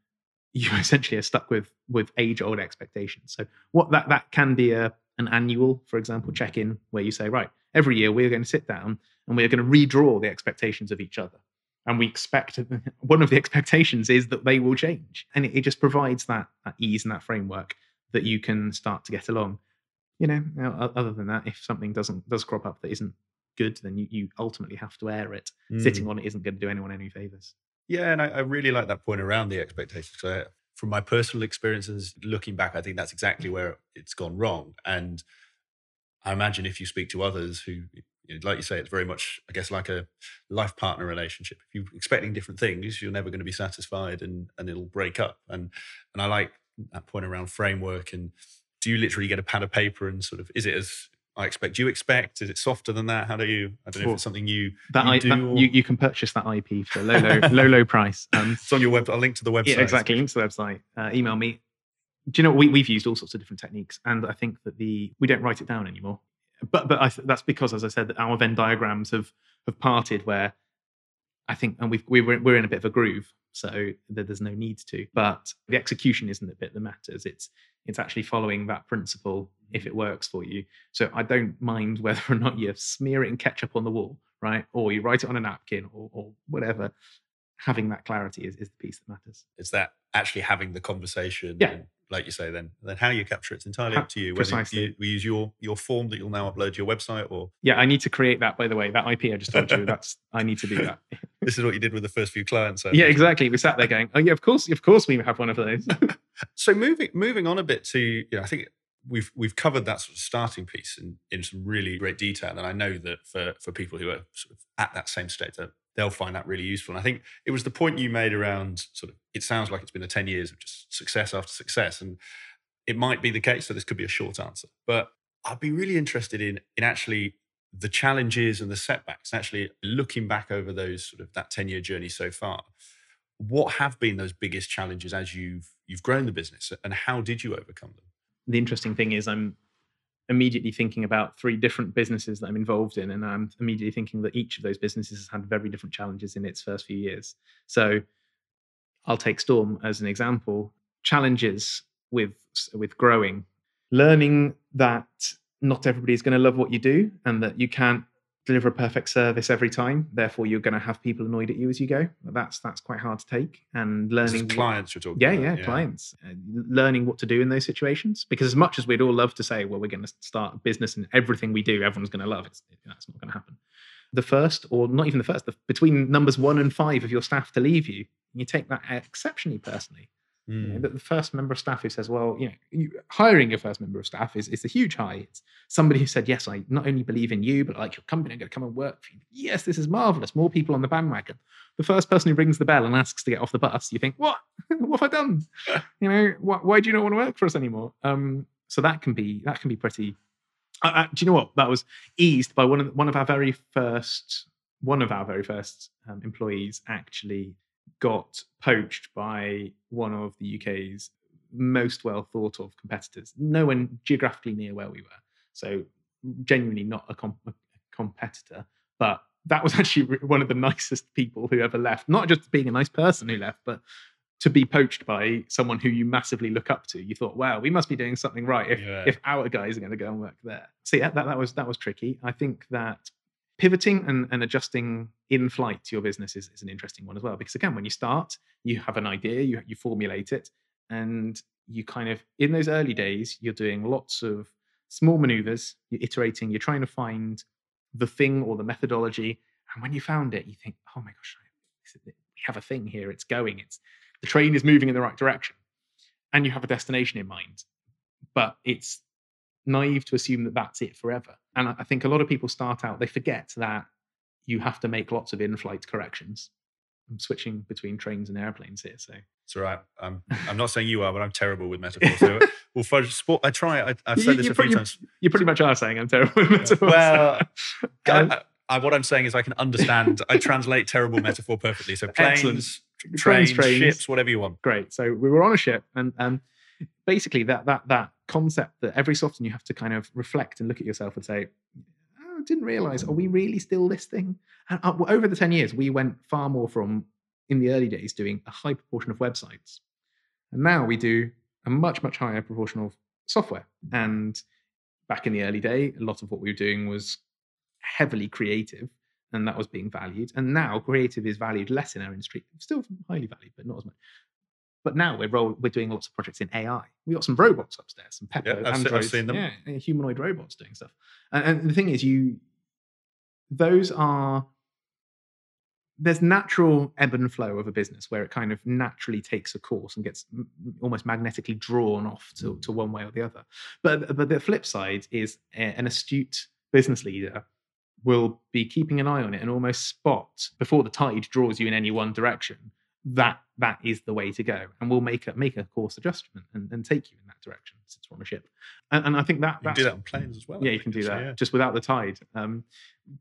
you essentially are stuck with age-old expectations. So what that can be an annual, for example, check-in where you say, right, every year we're going to sit down and we're going to redraw the expectations of each other. And we expect, one of the expectations is that they will change. And it just provides that ease and that framework that you can start to get along. Other than that, if something does crop up that isn't good, then you ultimately have to air it. Sitting on it isn't going to do anyone any favors. Yeah, and I really like that point around the expectations. So from my personal experiences, looking back, I think that's exactly where it's gone wrong. And I imagine if you speak to others who, like you say, it's very much, I guess, like a life partner relationship. If you're expecting different things, you're never going to be satisfied, and it'll break up. And I like that point around framework. And do you literally get a pad of paper and sort of, is it as I expect you expect? Is it softer than that? How do you? I don't know if it's something you can purchase that IP for a low price. It's on your web. I'll link to the website. Yeah, exactly. Link to the website. Email me. Do you know we've used all sorts of different techniques, and I think that we don't write it down anymore. But that's because, as I said, that our Venn diagrams have parted. Where I think, and we're in a bit of a groove, so there's no need to. But the execution isn't the bit that matters. It's actually following that principle if it works for you. So I don't mind whether or not you smear it in ketchup on the wall, right? Or you write it on a napkin or whatever. Having that clarity is the piece that matters. It's that actually having the conversation. Yeah. And like you say, then how you capture it's entirely up to you. Precisely. Whether you use your form that you'll now upload to your website or... Yeah, I need to create that, by the way. That IP I just told you, I need to do that. This is what you did with the first few clients. Yeah, exactly. We sat there going, oh yeah, of course we have one of those. So moving on a bit to, I think we've covered that sort of starting piece in some really great detail. And I know that for people who are sort of at that same stage, they'll find that really useful. And I think it was the point you made around sort of, it sounds like it's been a 10 years of just success after success. And it might be the case, so this could be a short answer. But I'd be really interested in actually the challenges and the setbacks, and actually looking back over those sort of that 10-year journey so far. What have been those biggest challenges as you've grown the business, and how did you overcome them? The interesting thing is I'm immediately thinking about 3 different businesses that I'm involved in, and I'm immediately thinking that each of those businesses has had very different challenges in its first few years. So I'll take Storm as an example. Challenges with growing. learning that not everybody is going to love what you do and that you can't deliver a perfect service every time. Therefore, you're going to have people annoyed at you as you go. That's quite hard to take. And learning clients you're talking about. Yeah, clients. Learning what to do in those situations. Because as much as we'd all love to say, well, we're going to start a business and everything we do, everyone's going to love it. That's not going to happen. The first, or not even the first, between numbers 1 and 5 of your staff to leave you, you take that exceptionally personally. Mm. You know, the first member of staff who says, well, you know, hiring your first member of staff is a huge high. It's somebody who said, yes, I not only believe in you, but I like your company, I'm going to come and work for you. Yes, this is marvelous. More people on the bandwagon. The first person who rings the bell and asks to get off the bus, you think, what? What have I done? You know, why do you not want to work for us anymore? So that can be pretty... do you know what? That was eased by one of our very first employees actually got poached by one of the UK's most well thought of competitors. Nowhere geographically near where we were, so genuinely not a competitor. But that was actually one of the nicest people who ever left. Not just being a nice person who left, but to be poached by someone who you massively look up to. You thought, wow, we must be doing something right if our guys are going to go and work there. So yeah, that was tricky. I think that pivoting and adjusting in flight to your business is an interesting one as well. Because again, when you start, you have an idea, you formulate it, and you kind of, in those early days, you're doing lots of small maneuvers, you're iterating, you're trying to find the thing or the methodology. And when you found it, you think, oh my gosh, we have a thing here, it's going, the train is moving in the right direction, and you have a destination in mind. But it's naive to assume that that's it forever. And I think a lot of people start out, they forget that you have to make lots of in-flight corrections. I'm switching between trains and airplanes here, so it's all right. I'm not saying you are, but I'm terrible with metaphors. So, well, for sport, I try. I've said this a few times. You pretty much are saying I'm terrible with metaphors. Well, what I'm saying is I can understand. I translate terrible metaphor perfectly. So planes, trains, ships, whatever you want. Great. So we were on a ship, and basically that concept that every so often you have to kind of reflect and look at yourself and say, oh, I didn't realize, are we really still this thing? And over the 10 years, we went far more from, in the early days, doing a high proportion of websites. And now we do a much, much higher proportion of software. And back in the early day, a lot of what we were doing was heavily creative, and that was being valued. And now creative is valued less in our industry, still highly valued, but not as much. But now we're doing lots of projects in AI. We got some robots upstairs, some Pepper, Androids, I've seen them. Yeah, humanoid robots doing stuff. And the thing is, there's natural ebb and flow of a business where it kind of naturally takes a course and gets almost magnetically drawn off to one way or the other. But the flip side is an astute business leader will be keeping an eye on it and almost spot before the tide draws you in any one direction. That is the way to go, and we'll make a course adjustment and take you in that direction since we're on a ship. And I think you can do that on planes as well. Yeah, you can do that just without the tide.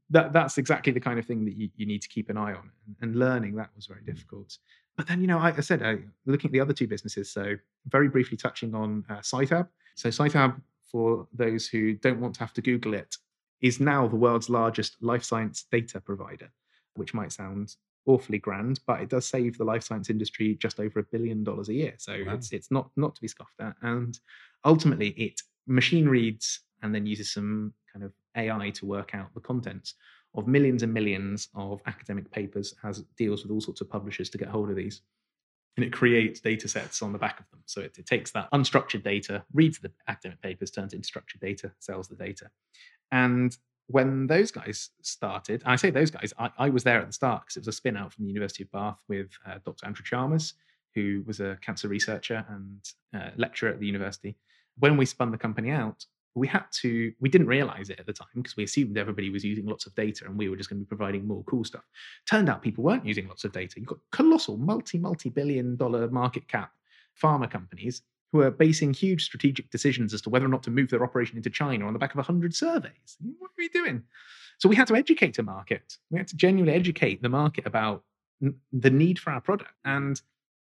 That's exactly the kind of thing that you need to keep an eye on. And learning that was very difficult. But then, you know, I said, looking at the other two businesses. So very briefly touching on Scitab. So Scitab, for those who don't want to have to Google it, is now the world's largest life science data provider, which might sound awfully grand, but it does save the life science industry just over $1 billion a year. So wow. It's not to be scoffed at. And ultimately, it machine reads and then uses some kind of AI to work out the contents of millions and millions of academic papers, as deals with all sorts of publishers to get hold of these. And it creates data sets on the back of them. So it takes that unstructured data, reads the academic papers, turns it into structured data, sells the data. And when those guys started, and I say those guys, I was there at the start because it was a spin out from the University of Bath with Dr. Andrew Chalmers, who was a cancer researcher and lecturer at the university. When we spun the company out, we didn't realize it at the time because we assumed everybody was using lots of data and we were just going to be providing more cool stuff. Turned out people weren't using lots of data. You've got colossal multi-billion dollar market cap pharma companies who are basing huge strategic decisions as to whether or not to move their operation into China on the back of 100 surveys. What are we doing? So we had to educate the market. We had to genuinely educate the market about the need for our product. And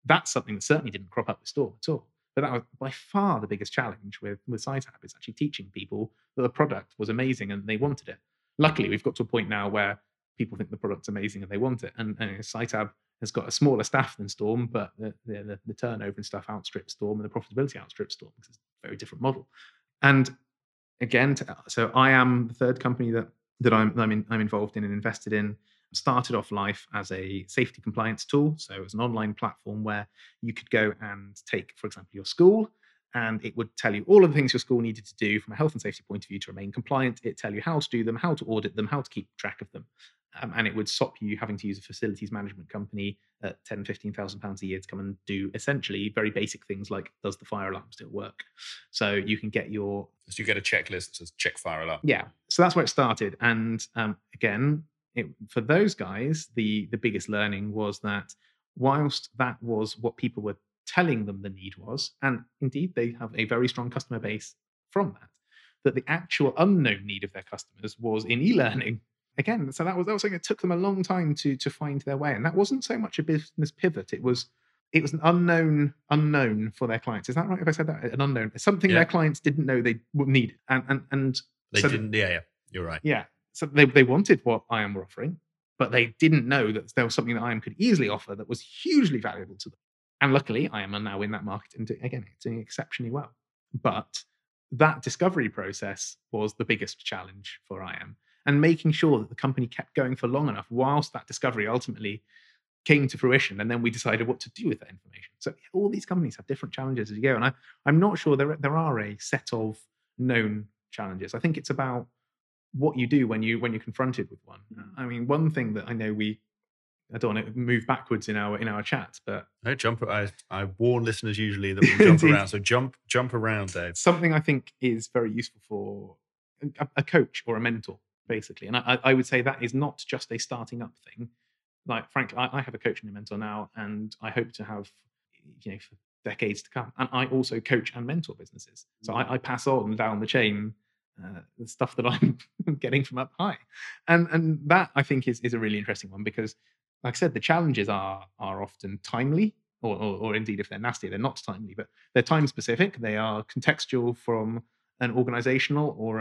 that's something that certainly didn't crop up with Storm at all. But that was by far the biggest challenge with Scitab, is actually teaching people that the product was amazing and they wanted it. Luckily, we've got to a point now where people think the product's amazing and they want it. And Scitab has got a smaller staff than Storm, but the turnover and stuff outstrips Storm and the profitability outstrips Storm because it's a very different model. And again, so I Am, the third company that I'm involved in and invested in, started off life as a safety compliance tool. So it was an online platform where you could go and take, for example, your school, and it would tell you all of the things your school needed to do from a health and safety point of view to remain compliant. It'd tell you how to do them, how to audit them, how to keep track of them. And it would stop you having to use a facilities management company at £10,000, £15,000 a year to come and do essentially very basic things like, does the fire alarm still work? So you can get your... So you get a checklist that says check fire alarm. Yeah. So that's where it started. And again, for those guys, the biggest learning was that whilst that was what people were telling them the need was, and indeed they have a very strong customer base from that the actual unknown need of their customers was in e-learning. Again, so that was something that took them a long time to find their way. And that wasn't so much a business pivot. It was an unknown for their clients. Is that right if I said that? An unknown. Something their clients didn't know they would need. And they so didn't, yeah, you're right. Yeah. So they wanted what I Am were offering, but they didn't know that there was something that I Am could easily offer that was hugely valuable to them. And luckily, I Am are now in that market and doing exceptionally well. But that discovery process was the biggest challenge for I Am, and making sure that the company kept going for long enough whilst that discovery ultimately came to fruition. And then we decided what to do with that information. So all these companies have different challenges as you go. And I'm not sure there are a set of known challenges. I think it's about what you do when you're confronted with one. I mean, one thing that I know I don't want to move backwards in our chat, but no jump. I warn listeners usually that we'll jump around. So jump around, Dave. Something I think is very useful for a coach or a mentor, basically. And I would say that is not just a starting up thing. Like, frankly, I have a coach and a mentor now, and I hope to have, for decades to come. And I also coach and mentor businesses, so I pass on down the chain the stuff that I'm getting from up high, and that I think is a really interesting one because, like I said, the challenges are often timely, or indeed if they're nasty, they're not timely, but they're time specific. They are contextual from an organizational or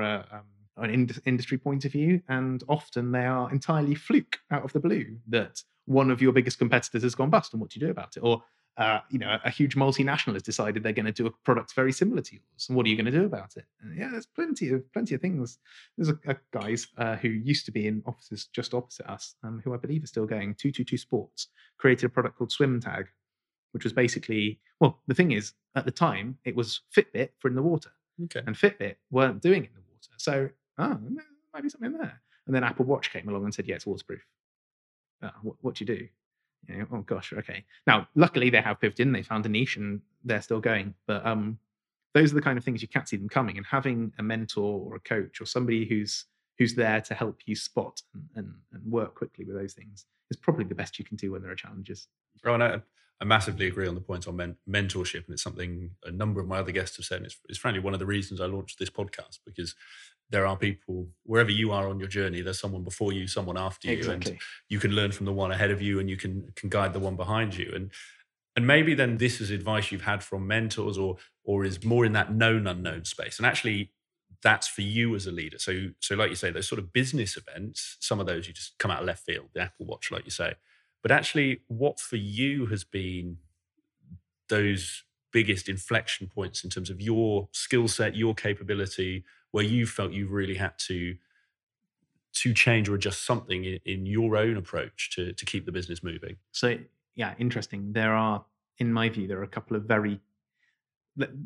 an industry point of view, and often they are entirely fluke out of the blue that one of your biggest competitors has gone bust, and what do you do about it? Or a huge multinational has decided they're going to do a product very similar to yours, and what are you going to do about it? And yeah, there's plenty of things. There's a guys who used to be in offices just opposite us, who I believe are still going. 222 Sports created a product called Swim Tag, which was basically, well, the thing is, at the time it was Fitbit for in the water, okay, and Fitbit weren't doing it in the water, so there might be something there. And then Apple Watch came along and said, yeah, it's waterproof. What do you do? Oh gosh, okay. Now, luckily they have pivoted and they found a niche and they're still going. But those are the kind of things you can't see them coming. And having a mentor or a coach or somebody who's there to help you spot and work quickly with those things is probably the best you can do when there are challenges. Oh, and I massively agree on the point on mentorship. And it's something a number of my other guests have said. And it's frankly one of the reasons I launched this podcast, because there are people, wherever you are on your journey, there's someone before you, someone after you, exactly. And you can learn from the one ahead of you, and you can guide the one behind you. And maybe then this is advice you've had from mentors or is more in that known unknown space. And actually that's for you as a leader. So like you say, those sort of business events, some of those you just come out of left field, the Apple Watch, like you say. But actually what for you has been those biggest inflection points in terms of your skill set, your capability, where you felt you really had to change or adjust something in your own approach to keep the business moving? So, yeah, interesting. In my view, there are a couple of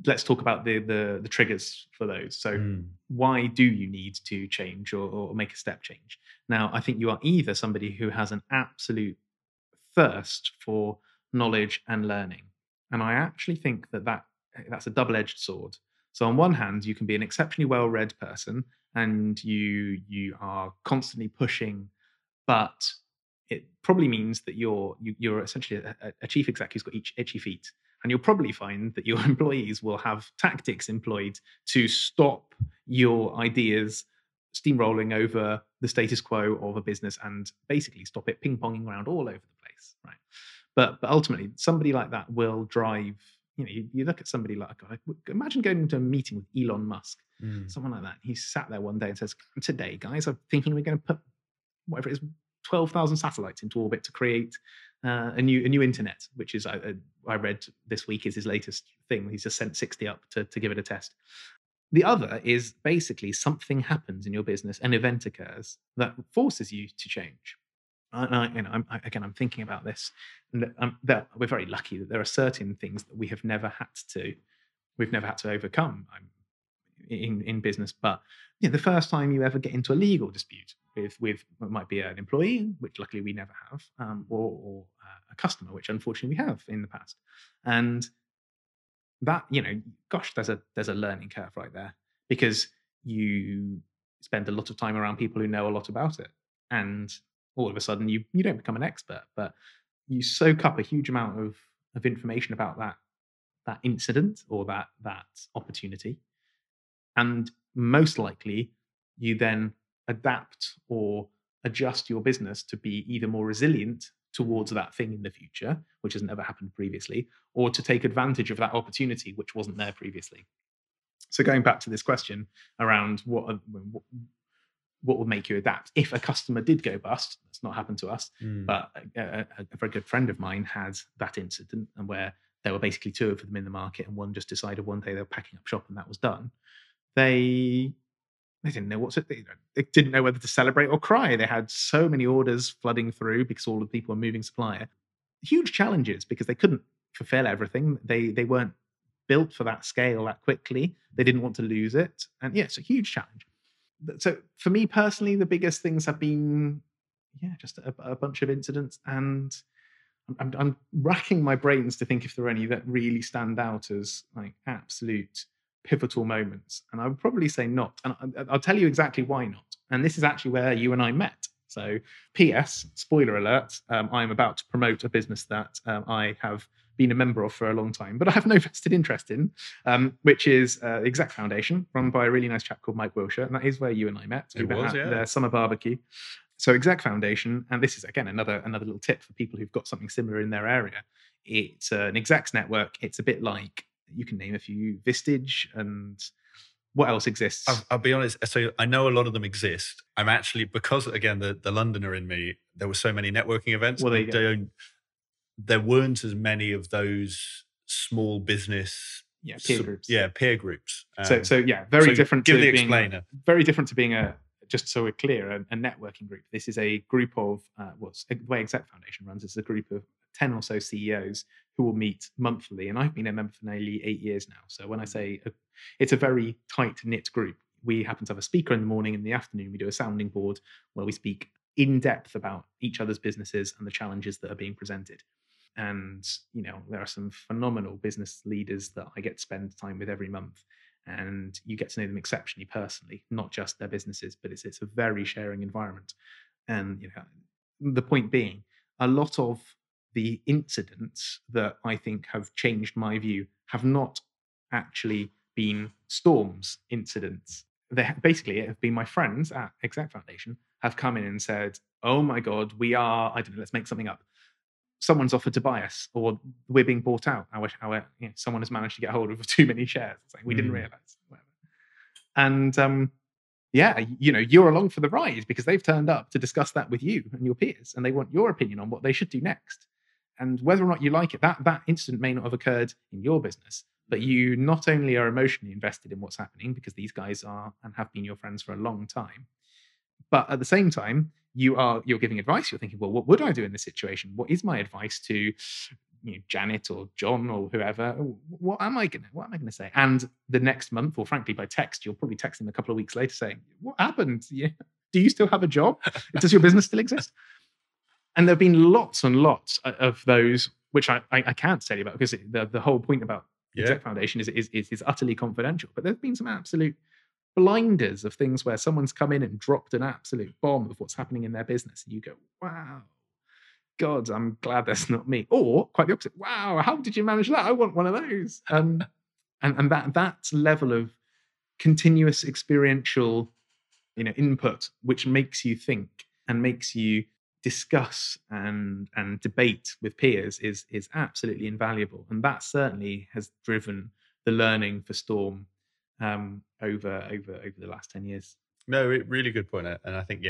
let's talk about the triggers for those. So why do you need to change or make a step change? Now, I think you are either somebody who has an absolute thirst for knowledge and learning. And I actually think that's a double-edged sword. So on one hand, you can be an exceptionally well-read person and you are constantly pushing, but it probably means that you're essentially a chief exec who's got itchy feet. And you'll probably find that your employees will have tactics employed to stop your ideas steamrolling over the status quo of a business and basically stop it ping-ponging around all over the place, right? But ultimately, somebody like that will drive. You look at somebody like, imagine going into a meeting with Elon Musk, someone like that. He sat there one day and says, today, guys, I'm thinking we're going to put, whatever it is, 12,000 satellites into orbit to create a new internet, which is, I read this week, is his latest thing. He's just sent 60 up to give it a test. The other is basically something happens in your business, an event occurs that forces you to change. And I'm thinking about this, and we're very lucky that there are certain things that we've never had to overcome in business. But you know, the first time you ever get into a legal dispute with what might be an employee, which luckily we never have, or a customer, which unfortunately we have in the past, and that, you know, gosh, there's a learning curve right there, because you spend a lot of time around people who know a lot about it, and all of a sudden you don't become an expert, but you soak up a huge amount of information about that incident or that opportunity. And most likely you then adapt or adjust your business to be either more resilient towards that thing in the future, which has never happened previously, or to take advantage of that opportunity, which wasn't there previously. So going back to this question around what would make you adapt? If a customer did go bust, that's not happened to us, but a very good friend of mine had that incident, and where there were basically two of them in the market, and one just decided one day they were packing up shop and that was done. They didn't know they didn't know whether to celebrate or cry. They had so many orders flooding through because all the people were moving supplier. Huge challenges because they couldn't fulfill everything. They weren't built for that scale that quickly. They didn't want to lose it. And yeah, it's a huge challenge. So for me personally, the biggest things have been, just a bunch of incidents, and I'm racking my brains to think if there are any that really stand out as like absolute pivotal moments. And I would probably say not. And I'll tell you exactly why not. And this is actually where you and I met. So PS, spoiler alert, I'm about to promote a business that I have been a member of for a long time, but I have no vested interest in, which is Exec Foundation, run by a really nice chap called Mike Wilshire. And that is where you and I met. We met at their summer barbecue. So Exec Foundation, and this is, again, another little tip for people who've got something similar in their area. It's an execs network. It's a bit like, you can name a few, Vistage, and what else exists? I'll be honest. So I know a lot of them exist. I'm actually, because, again, the Londoner in me, there were so many networking events. Well, there weren't as many of those small business peer groups. Yeah, peer groups. Very different. Give the explainer. Very different to being a, just so we're clear, a networking group. This is a group of the way Exec Foundation runs. It's a group of 10 or so CEOs who will meet monthly. And I've been a member for nearly 8 years now. So when I say it's a very tight-knit group, we happen to have a speaker in the morning. In the afternoon, we do a sounding board where we speak in depth about each other's businesses and the challenges that are being presented. And, you know, there are some phenomenal business leaders that I get to spend time with every month. And you get to know them exceptionally personally, not just their businesses, but it's a very sharing environment. And, you know, the point being, a lot of the incidents that I think have changed my view have not actually been Storm's incidents. It have been my friends at Exec Foundation have come in and said, oh my God, we are, I don't know, let's make something up. Someone's offered to buy us, or we're being bought out. Someone has managed to get hold of too many shares. It's like, we didn't realize. And you're along for the ride because they've turned up to discuss that with you and your peers, and they want your opinion on what they should do next. And whether or not you like it, that incident may not have occurred in your business, but you not only are emotionally invested in what's happening because these guys are and have been your friends for a long time, but at the same time, you're giving advice. You're thinking, well, what would I do in this situation? What is my advice to Janet or John or whoever? What am I going to say? And the next month, or frankly, by text, you'll probably text them a couple of weeks later saying, what happened? Yeah. Do you still have a job? Does your business still exist? And there have been lots and lots of those, which I can't tell you about because the whole point about Exec Foundation is utterly confidential. But there's been some absolute blinders of things where someone's come in and dropped an absolute bomb of what's happening in their business, and you go, wow, God, I'm glad that's not me. Or quite the opposite, wow, how did you manage that? I want one of those. And that level of continuous experiential input, which makes you think and makes you discuss and debate with peers is absolutely invaluable. And that certainly has driven the learning for Storm over the last 10 years. No, really good point. And I think,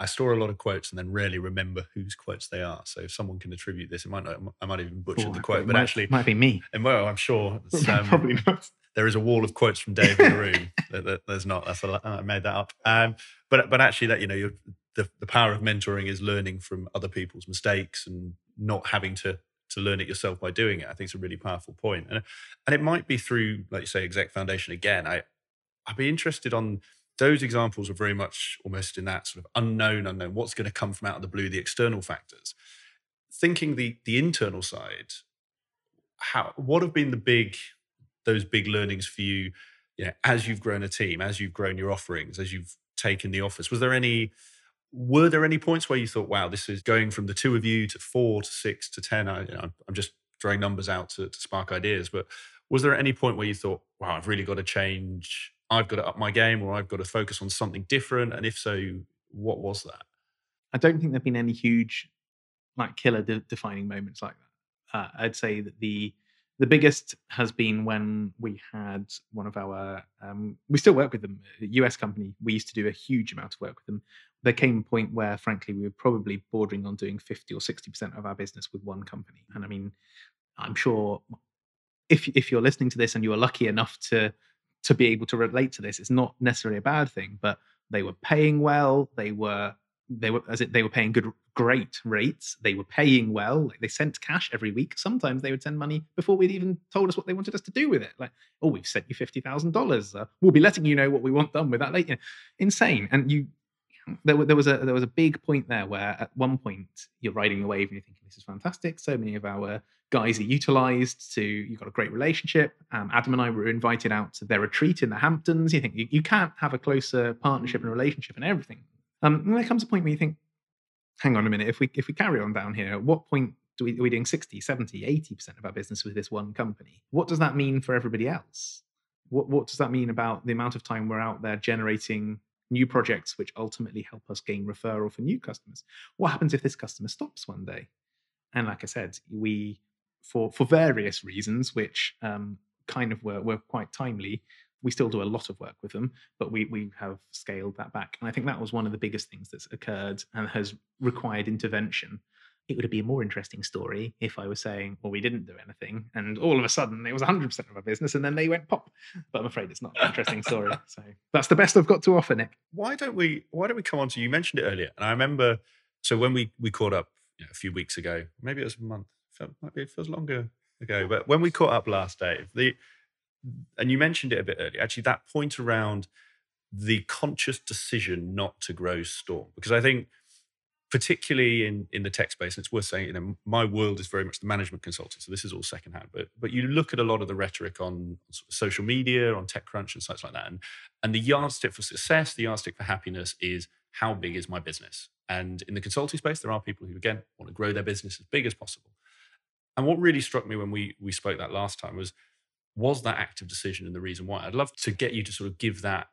I store a lot of quotes and then rarely remember whose quotes they are. So if someone can attribute this, I might even butcher the quote, but actually... It might be me. And well, I'm sure. Probably not. There is a wall of quotes from Dave in the room. There's not. I made that up. But actually, that the power of mentoring is learning from other people's mistakes and not having to learn it yourself by doing it. I think it's a really powerful point. And it might be through, like you say, Exec Foundation again. I'd be interested on those examples are very much almost in that sort of unknown, what's going to come from out of the blue, the external factors. Thinking the internal side, what have been those big learnings for you, as you've grown a team, as you've grown your offerings, as you've taken the office? Were there any points where you thought, wow, this is going from the two of you to 4 to 6 to 10? I'm just throwing numbers out to spark ideas, but was there any point where you thought, wow, I've really got to change, I've got to up my game, or I've got to focus on something different? And if so, what was that? I don't think there've been any huge, killer defining moments like that. I'd say that the biggest has been when we had one of our, we still work with them, a US company. We used to do a huge amount of work with them. There came a point where, frankly, we were probably bordering on doing 50 or 60% of our business with one company. And I mean, I'm sure if you're listening to this and you are lucky enough to be able to relate to this, it's not necessarily a bad thing, but they were paying well. They were paying great rates. They were paying well. They sent cash every week. Sometimes they would send money before we'd even told us what they wanted us to do with it. We've sent you $50,000. We'll be letting you know what we want done with that later. Insane. And there was a big point there where at one point you're riding the wave and you're thinking, this is fantastic. So many of our guys are utilized. You've got a great relationship. Adam and I were invited out to their retreat in the Hamptons. You think you can't have a closer partnership and relationship and everything. And there comes a point where you think, hang on a minute, if we carry on down here, at what point are we doing 60, 70, 80% of our business with this one company? What does that mean for everybody else? What does that mean about the amount of time we're out there generating new projects which ultimately help us gain referral for new customers? What happens if this customer stops one day? And like I said, we, for various reasons, which kind of were quite timely, we still do a lot of work with them, but we have scaled that back. And I think that was one of the biggest things that's occurred and has required intervention. It would have been a more interesting story if I was saying, well, we didn't do anything, and all of a sudden it was 100% of our business, and then they went pop. But I'm afraid it's not an interesting story. So that's the best I've got to offer, Nick. Why don't we come on to, you mentioned it earlier, and I remember, so when we caught up a few weeks ago, maybe it was a month, it feels longer ago, but when we caught up last, Dave, and you mentioned it a bit earlier, actually, that point around the conscious decision not to grow Storm. Because I think, particularly in the tech space, and it's worth saying, my world is very much the management consulting, so this is all secondhand. But you look at a lot of the rhetoric on sort of social media, on TechCrunch and sites like that, and the yardstick for success, the yardstick for happiness is, how big is my business? And in the consulting space, there are people who, again, want to grow their business as big as possible. And what really struck me when we spoke that last time was that active decision and the reason why. I'd love to get you to sort of give that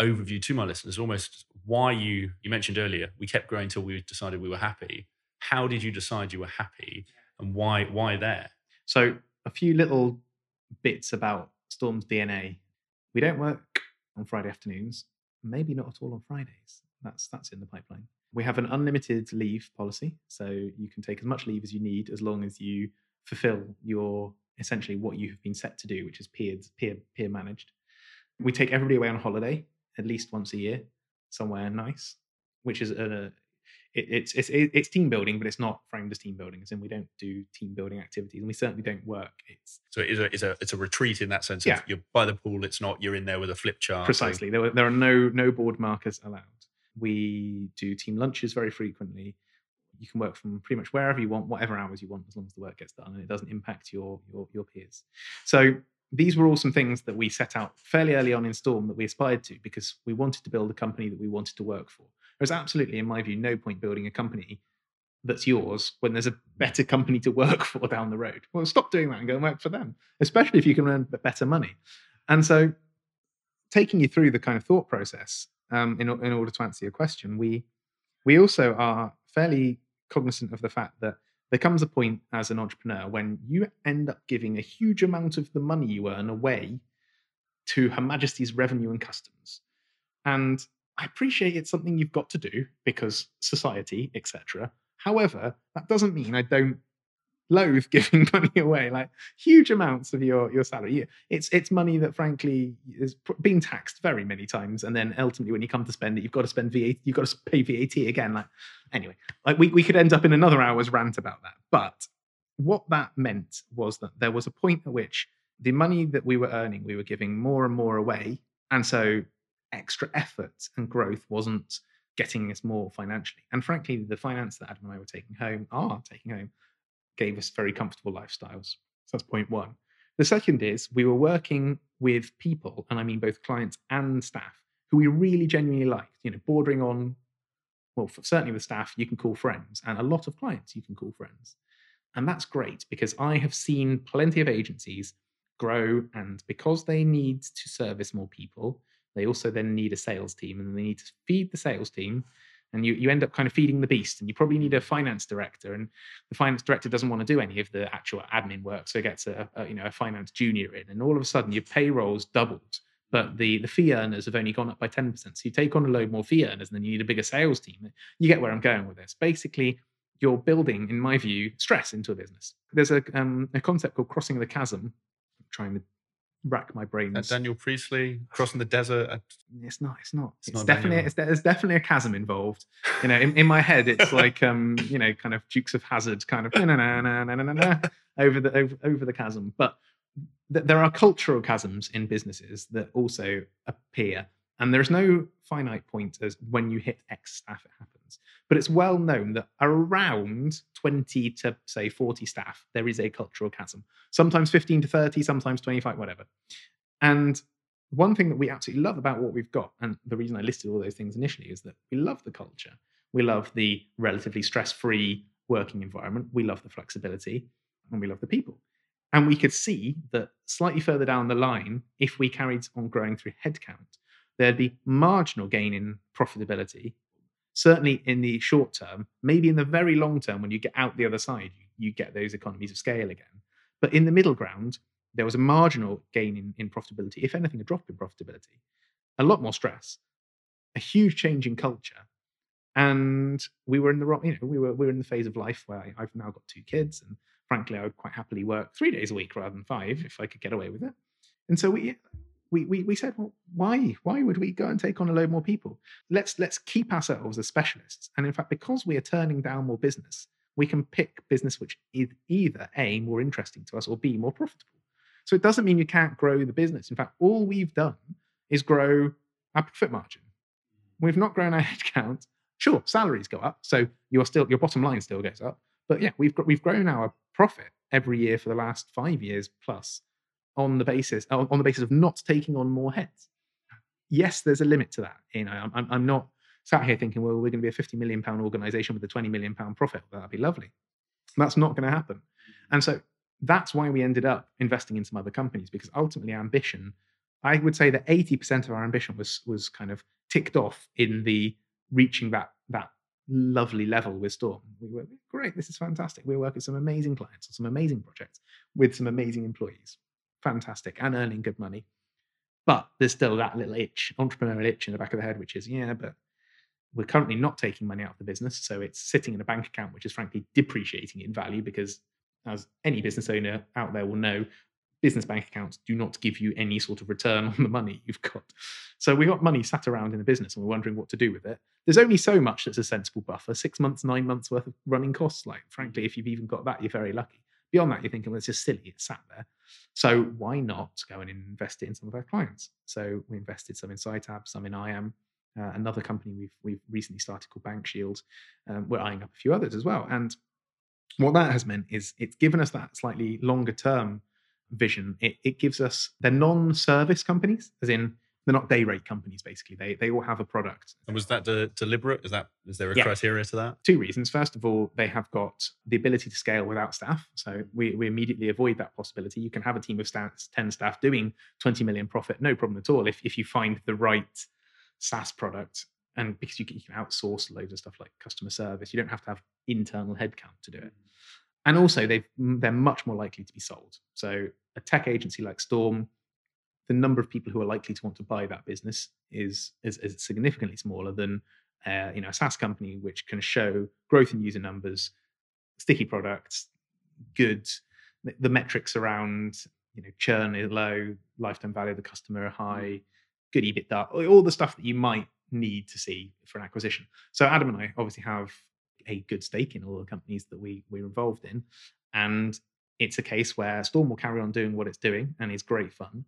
overview to my listeners, almost why you mentioned earlier, we kept growing till we decided we were happy. How did you decide you were happy, and why there? So a few little bits about Storm's DNA. We don't work on Friday afternoons, maybe not at all on Fridays. That's in the pipeline. We have an unlimited leave policy. So you can take as much leave as you need, as long as you fulfill your essentially what you have been set to do, which is peer managed. We take everybody away on holiday at least once a year, somewhere nice, which is it's team building, but it's not framed as team building. As in, we don't do team building activities, and we certainly don't work. It's a retreat in that sense. Yeah. Of you're by the pool. It's not you're in there with a flip chart. Precisely. There are no board markers allowed. We do team lunches very frequently. You can work from pretty much wherever you want, whatever hours you want, as long as the work gets done and it doesn't impact your peers. So these were all some things that we set out fairly early on in Storm that we aspired to, because we wanted to build a company that we wanted to work for. There's absolutely, in my view, no point building a company that's yours when there's a better company to work for down the road. Well, stop doing that and go and work for them, especially if you can earn better money. And so taking you through the kind of thought process, in order to answer your question, we also are fairly cognizant of the fact that there comes a point as an entrepreneur when you end up giving a huge amount of the money you earn away to Her Majesty's Revenue and Customs. And I appreciate it's something you've got to do because society, etc. However, that doesn't mean I don't loathe giving money away, like huge amounts of your salary. It's money that frankly is being taxed very many times, and then ultimately when you come to spend it, you've got to spend VAT, you've got to pay VAT again. Like anyway, like we could end up in another hour's rant about that. But what that meant was that there was a point at which the money that we were earning, we were giving more and more away, and so extra effort and growth wasn't getting us more financially. And frankly, the finance that Adam and I were taking home, gave us very comfortable lifestyles. So that's point one. The second is we were working with people, and I mean both clients and staff, who we really genuinely liked, you know, bordering on, well, certainly with staff, you can call friends, and a lot of clients you can call friends. And that's great, because I have seen plenty of agencies grow, and because they need to service more people, they also then need a sales team, and they need to feed the sales team. And you end up kind of feeding the beast, and you probably need a finance director, and the finance director doesn't want to do any of the actual admin work, so it gets a finance junior in, and all of a sudden your payroll's doubled, but the fee earners have only gone up by 10%. So you take on a load more fee earners, and then you need a bigger sales team. You get where I'm going with this. Basically, you're building, in my view, stress into a business. There's a concept called crossing the chasm. I'm trying to rack my brains. Daniel Priestley crossing the desert. There's definitely a chasm involved. You know, in my head, it's like you know, kind of Dukes of Hazzard, kind of over the chasm. But there are cultural chasms in businesses that also appear, and there's no finite point as when you hit X staff it happens. But it's well known that around 20 to say 40 staff, there is a cultural chasm, sometimes 15 to 30, sometimes 25, whatever. And one thing that we absolutely love about what we've got, and the reason I listed all those things initially, is that we love the culture. We love the relatively stress-free working environment. We love the flexibility, and we love the people. And we could see that slightly further down the line, if we carried on growing through headcount, there'd be marginal gain in profitability, certainly in the short term. Maybe in the very long term, when you get out the other side, you get those economies of scale again. But in the middle ground, there was a marginal gain in profitability, if anything, a drop in profitability, a lot more stress, a huge change in culture. And we were in the we were in the phase of life where I've now got two kids, and frankly, I would quite happily work 3 days a week rather than 5 if I could get away with it. And so we said, well, why would we go and take on a load more people? Let's keep ourselves as specialists. And in fact, because we are turning down more business, we can pick business which is either A, more interesting to us, or B, more profitable. So it doesn't mean you can't grow the business. In fact, all we've done is grow our profit margin. We've not grown our headcount. Sure, salaries go up, so your bottom line still goes up. But yeah, we've grown our profit every year for the last 5 years plus, on the basis of not taking on more heads. Yes, there's a limit to that. You know, I'm not sat here thinking, well, we're going to be a £50 million organisation with a £20 million profit. That'd be lovely. That's not going to happen. And so that's why we ended up investing in some other companies, because ultimately ambition, I would say that 80% of our ambition was kind of ticked off in the reaching that lovely level with Storm. We were great. This is fantastic. We work with some amazing clients on some amazing projects with some amazing employees. Fantastic, and earning good money. But there's still that little itch, entrepreneurial itch in the back of the head, which is, yeah, but we're currently not taking money out of the business. So it's sitting in a bank account, which is frankly depreciating in value, because as any business owner out there will know, business bank accounts do not give you any sort of return on the money you've got. So we got money sat around in the business, and we're wondering what to do with it. There's only so much that's a sensible buffer, 6 months, 9 months worth of running costs. Like, frankly, if you've even got that, you're very lucky. Beyond that, you're thinking, well, it's just silly. It's sat there. So why not go and invest it in some of our clients? So we invested some in Scitab, some in I Am, another company we've recently started called Bank Shield. We're eyeing up a few others as well. And what that has meant is it's given us that slightly longer term vision. It gives us, they're non-service companies, as in they're not day rate companies, basically. They all have a product. And was that deliberate? Is there a criteria to that? Two reasons. First of all, they have got the ability to scale without staff. So we immediately avoid that possibility. You can have a team of 10 staff doing 20 million profit, no problem at all, if you find the right SaaS product. And because you can outsource loads of stuff like customer service, you don't have to have internal headcount to do it. And also, they're much more likely to be sold. So a tech agency like Storm, the number of people who are likely to want to buy that business is significantly smaller than a SaaS company, which can show growth in user numbers, sticky products, good. The metrics around, you know, churn is low, lifetime value of the customer are high, good EBITDA, all the stuff that you might need to see for an acquisition. So Adam and I obviously have a good stake in all the companies that we're involved in. And it's a case where Storm will carry on doing what it's doing and it's great fun.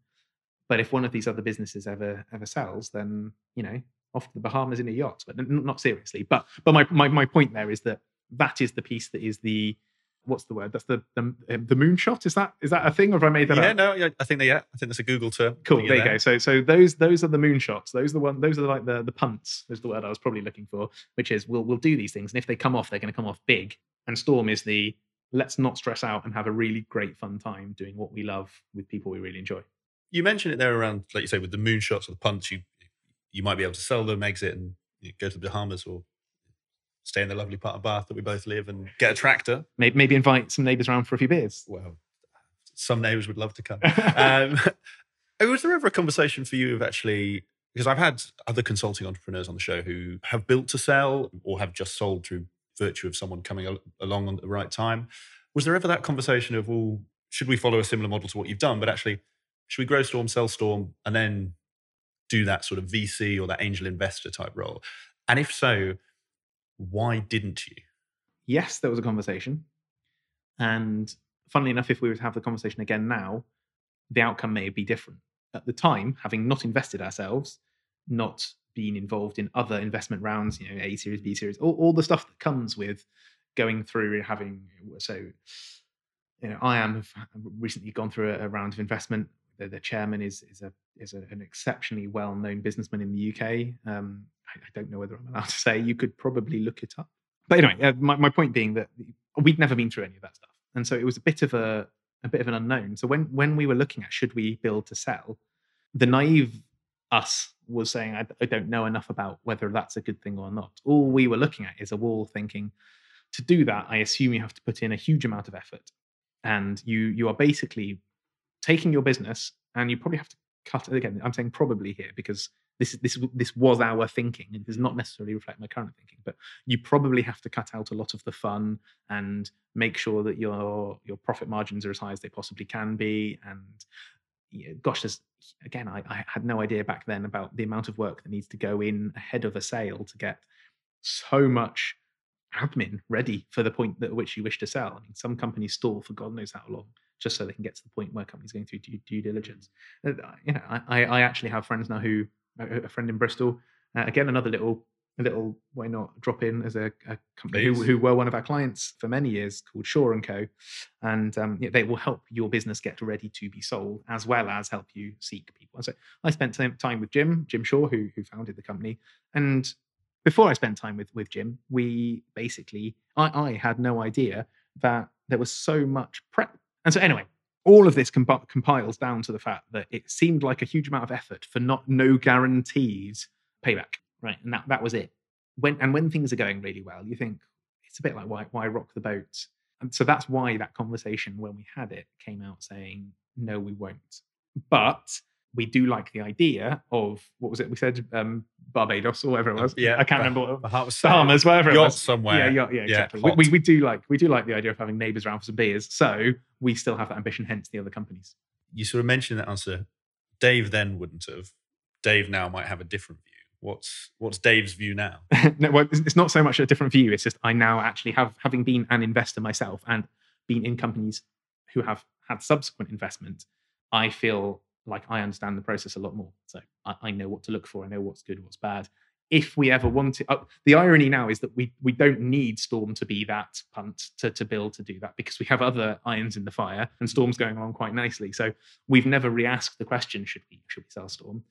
But if one of these other businesses ever sells, then, you know, off to the Bahamas in a yacht. But not seriously. But my point there is that is the piece that is the, what's the word? That's the moonshot. Is that a thing? Or have I made that up? I think that's a Google term. Cool. There you go. So those are the moonshots. Those are like the punts. Is the word I was probably looking for, which is we'll do these things, and if they come off, they're going to come off big. And Storm is the let's not stress out and have a really great fun time doing what we love with people we really enjoy. You mentioned it there around, like you say, with the moonshots or the punts. You might be able to sell them, exit, and go to the Bahamas or stay in the lovely part of Bath that we both live and get a tractor. Maybe invite some neighbours around for a few beers. Well, some neighbours would love to come. Was there ever a conversation for you of actually, because I've had other consulting entrepreneurs on the show who have built to sell or have just sold through virtue of someone coming along at the right time. Was there ever that conversation of, well, should we follow a similar model to what you've done, but actually, should we grow Storm, sell Storm, and then do that sort of VC or that angel investor type role? And if so, why didn't you? Yes, there was a conversation. And funnily enough, if we were to have the conversation again now, the outcome may be different. At the time, having not invested ourselves, not been involved in other investment rounds, you know, A series, B series, all the stuff that comes with going through and having, so, you know, I am recently gone through a round of investment. The chairman is an exceptionally well-known businessman in the UK. I don't know whether I'm allowed to say. You could probably look it up. But anyway, my point being that we'd never been through any of that stuff, and so it was a bit of an unknown. So when we were looking at should we build to sell, the naive us was saying, I don't know enough about whether that's a good thing or not. All we were looking at is a wall, thinking to do that, I assume you have to put in a huge amount of effort, and you are basically taking your business, and you probably have to cut it again. I'm saying probably here because this was our thinking. It does not necessarily reflect my current thinking, but you probably have to cut out a lot of the fun and make sure that your profit margins are as high as they possibly can be. And I had no idea back then about the amount of work that needs to go in ahead of a sale to get so much admin ready for the point at which you wish to sell. I mean, some companies stall for God knows how long, just so they can get to the point where companies are going through due diligence. You know, I actually have friends now who, a friend in Bristol, again, another little why not drop in as a company who were one of our clients for many years called Shaw & Co. And they will help your business get ready to be sold as well as help you seek people. And so I spent time with Jim Shaw, who founded the company. And before I spent time with Jim, we basically, I had no idea that there was so much prep. And so anyway, all of this compiles down to the fact that it seemed like a huge amount of effort for no guarantees payback, right? And that was it. When things are going really well, you think it's a bit like why rock the boat? And so that's why that conversation when we had it came out saying no, we won't. But we do like the idea of, what was it we said, Barbados or whatever it was. Yeah, I can't remember. Bahamas, wherever it was. Yacht somewhere. Yeah, exactly. Yeah, we do like the idea of having neighbours around for some beers. So we still have that ambition. Hence the other companies. You sort of mentioned that answer. Dave then wouldn't have. Dave now might have a different view. What's Dave's view now? No, well, it's not so much a different view. It's just I now actually have, having been an investor myself and been in companies who have had subsequent investment, I feel like I understand the process a lot more. So I know what to look for. I know what's good, what's bad. If we ever want it, the irony now is that we don't need Storm to be that punt to build to do that because we have other irons in the fire and Storm's going along quite nicely. So we've never re-asked the question, should we sell Storm?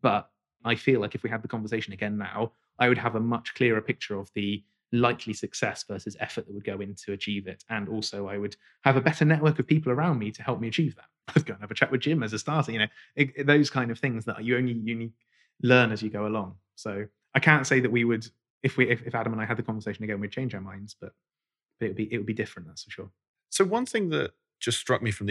But I feel like if we had the conversation again now, I would have a much clearer picture of the likely success versus effort that would go in to achieve it. And also I would have a better network of people around me to help me achieve that. I was going to have a chat with Jim as a starter, you know, those kind of things that you only learn as you go along. So I can't say that we would, if Adam and I had the conversation again, we'd change our minds, but it would be different, that's for sure. So one thing that just struck me from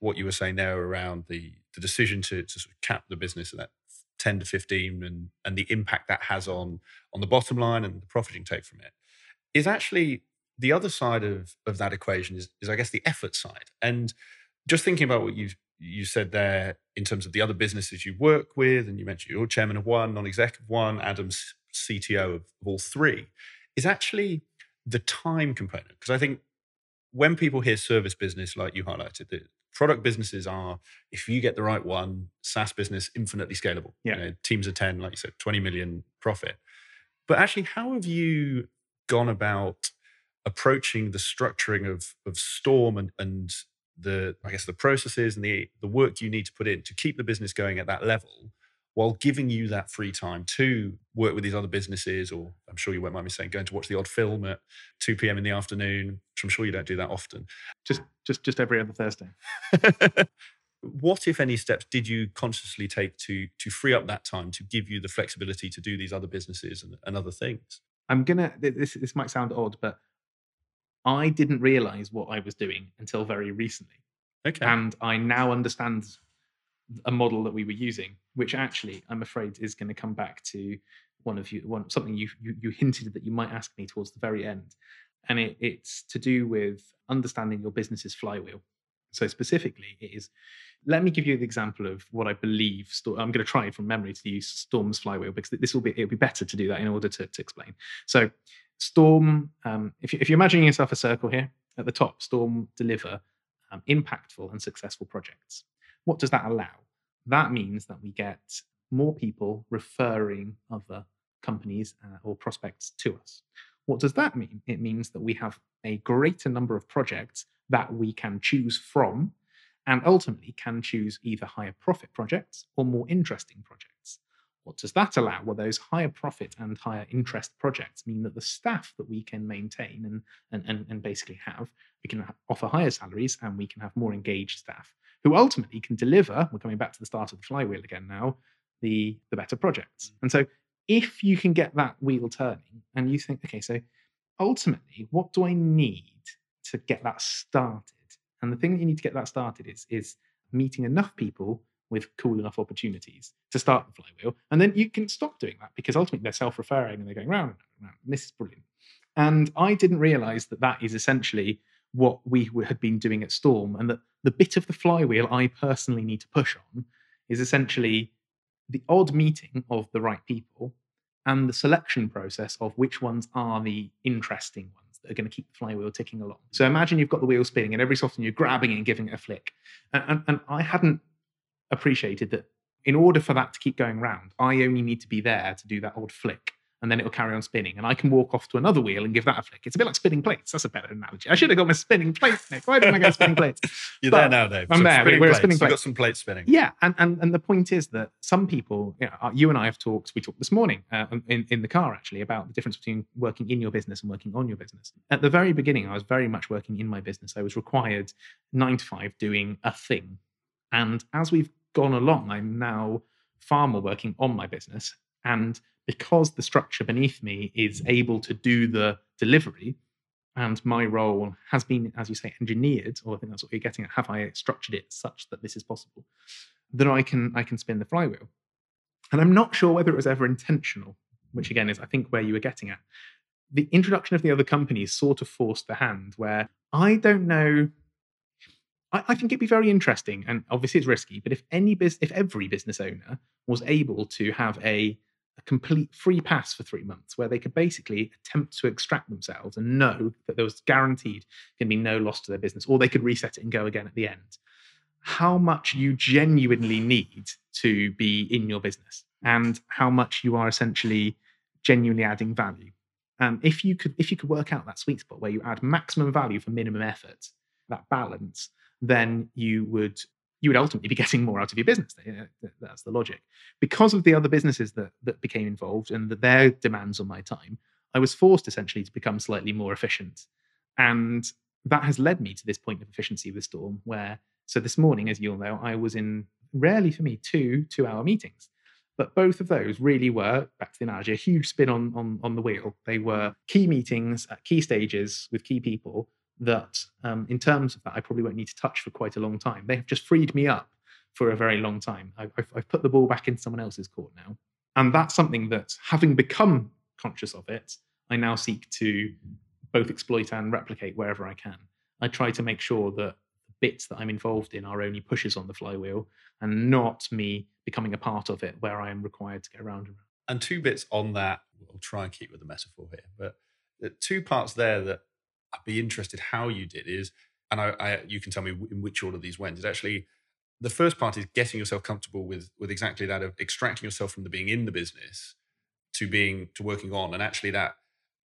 what you were saying there around the decision to sort of cap the business at that 10 to 15 and the impact that has on the bottom line and the profit you can take from it is actually the other side of that equation is, I guess, the effort side. And just thinking about what you said there in terms of the other businesses you work with, and you mentioned you're chairman of one, non-exec of one, Adam's CTO of all three, is actually the time component. Because I think when people hear service business, like you highlighted, the product businesses are, if you get the right one, SaaS business, infinitely scalable. Yeah. You know, teams of 10, like you said, 20 million profit. But actually, how have you gone about approaching the structuring of Storm and the, I guess, the processes and the work you need to put in to keep the business going at that level, while giving you that free time to work with these other businesses, or I'm sure you won't mind me saying, going to watch the odd film at 2 p.m. in the afternoon, which I'm sure you don't do that often. Just every other Thursday. What, if any, steps did you consciously take to free up that time to give you the flexibility to do these other businesses and other things? This might sound odd, but I didn't realize what I was doing until very recently. Okay. And I now understand a model that we were using, which actually I'm afraid is going to come back to something you hinted that you might ask me towards the very end. And it's to do with understanding your business's flywheel. So specifically it is, let me give you the example of what I believe, I'm going to try from memory to use Storm's flywheel, because it'll be better to do that in order to explain. So Storm, if you're imagining yourself a circle here, at the top, Storm deliver impactful and successful projects. What does that allow? That means that we get more people referring other companies or prospects to us. What does that mean? It means that we have a greater number of projects that we can choose from, and ultimately can choose either higher profit projects or more interesting projects. What does that allow? Well, those higher profit and higher interest projects mean that the staff that we can maintain and basically have, we can offer higher salaries, and we can have more engaged staff who ultimately can deliver, we're coming back to the start of the flywheel again now, the better projects. And so if you can get that wheel turning and you think, okay, so ultimately, what do I need to get that started? And the thing that you need to get that started is meeting enough people with cool enough opportunities to start the flywheel. And then you can stop doing that, because ultimately they're self-referring and they're going round and round and round. And this is brilliant. And I didn't realize that is essentially what we had been doing at Storm, and that the bit of the flywheel I personally need to push on is essentially the odd meeting of the right people and the selection process of which ones are the interesting ones that are going to keep the flywheel ticking along. So imagine you've got the wheel spinning and every so often you're grabbing it and giving it a flick. And I hadn't appreciated that in order for that to keep going round, I only need to be there to do that odd flick, and then it'll carry on spinning, and I can walk off to another wheel and give that a flick. It's a bit like spinning plates. That's a better analogy. I should have got my spinning plates, Nick. Why didn't I get spinning plates? You're but there now, Dave. I'm so there. We're plates. Spinning plates. You've got some plates spinning. Yeah, and the point is that some people, you know, you and I have talked. We talked this morning in the car actually about the difference between working in your business and working on your business. At the very beginning, I was very much working in my business. I was required 9 to 5 doing a thing, and as we've gone along, I'm now far more working on my business. And because the structure beneath me is able to do the delivery, and my role has been, as you say, engineered, or I think that's what you're getting at, have I structured it such that this is possible, that I can spin the flywheel. And I'm not sure whether it was ever intentional, which again is, I think, where you were getting at. The introduction of the other companies sort of forced the hand, where I don't know, I think it'd be very interesting, and obviously it's risky, but if every business owner was able to have a complete free pass for 3 months where they could basically attempt to extract themselves and know that there was guaranteed going to be no loss to their business, or they could reset it and go again at the end, how much you genuinely need to be in your business and how much you are essentially genuinely adding value. And if you could work out that sweet spot where you add maximum value for minimum effort, that balance, then you would ultimately be getting more out of your business. That's the logic. Because of the other businesses that became involved and their demands on my time, I was forced essentially to become slightly more efficient. And that has led me to this point of efficiency with Storm, where, so this morning, as you'll know, I was in, rarely for me, two-hour meetings. But both of those really were, back to the analogy, a huge spin on the wheel. They were key meetings at key stages with key people that in terms of that, I probably won't need to touch for quite a long time. They have just freed me up for a very long time. I've put the ball back in someone else's court now. And that's something that, having become conscious of it, I now seek to both exploit and replicate wherever I can. I try to make sure that the bits that I'm involved in are only pushes on the flywheel and not me becoming a part of it where I am required to go round and round. And two bits on that, we'll try and keep with the metaphor here, but the two parts there that I'd be interested how you did is, and you can tell me in which order these went, is actually the first part is getting yourself comfortable with exactly that, of extracting yourself from the being in the business to working on, and actually that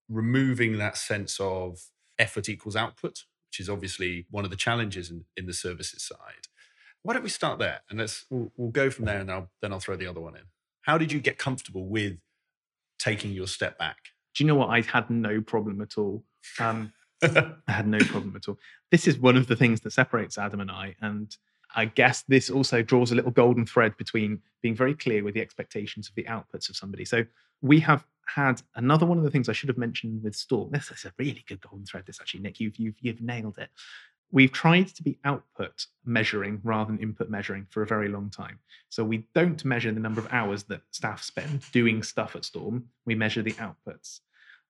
removing that sense of effort equals output, which is obviously one of the challenges in the services side. Why don't we start there? And we'll go from there, and then I'll throw the other one in. How did you get comfortable with taking your step back? Do you know what? I had no problem at all. I had no problem at all. This is one of the things that separates Adam and I. And I guess this also draws a little golden thread between being very clear with the expectations of the outputs of somebody. So we have had another one of the things I should have mentioned with Storm. This is a really good golden thread. This actually, Nick, you've nailed it. We've tried to be output measuring rather than input measuring for a very long time. So we don't measure the number of hours that staff spend doing stuff at Storm. We measure the outputs.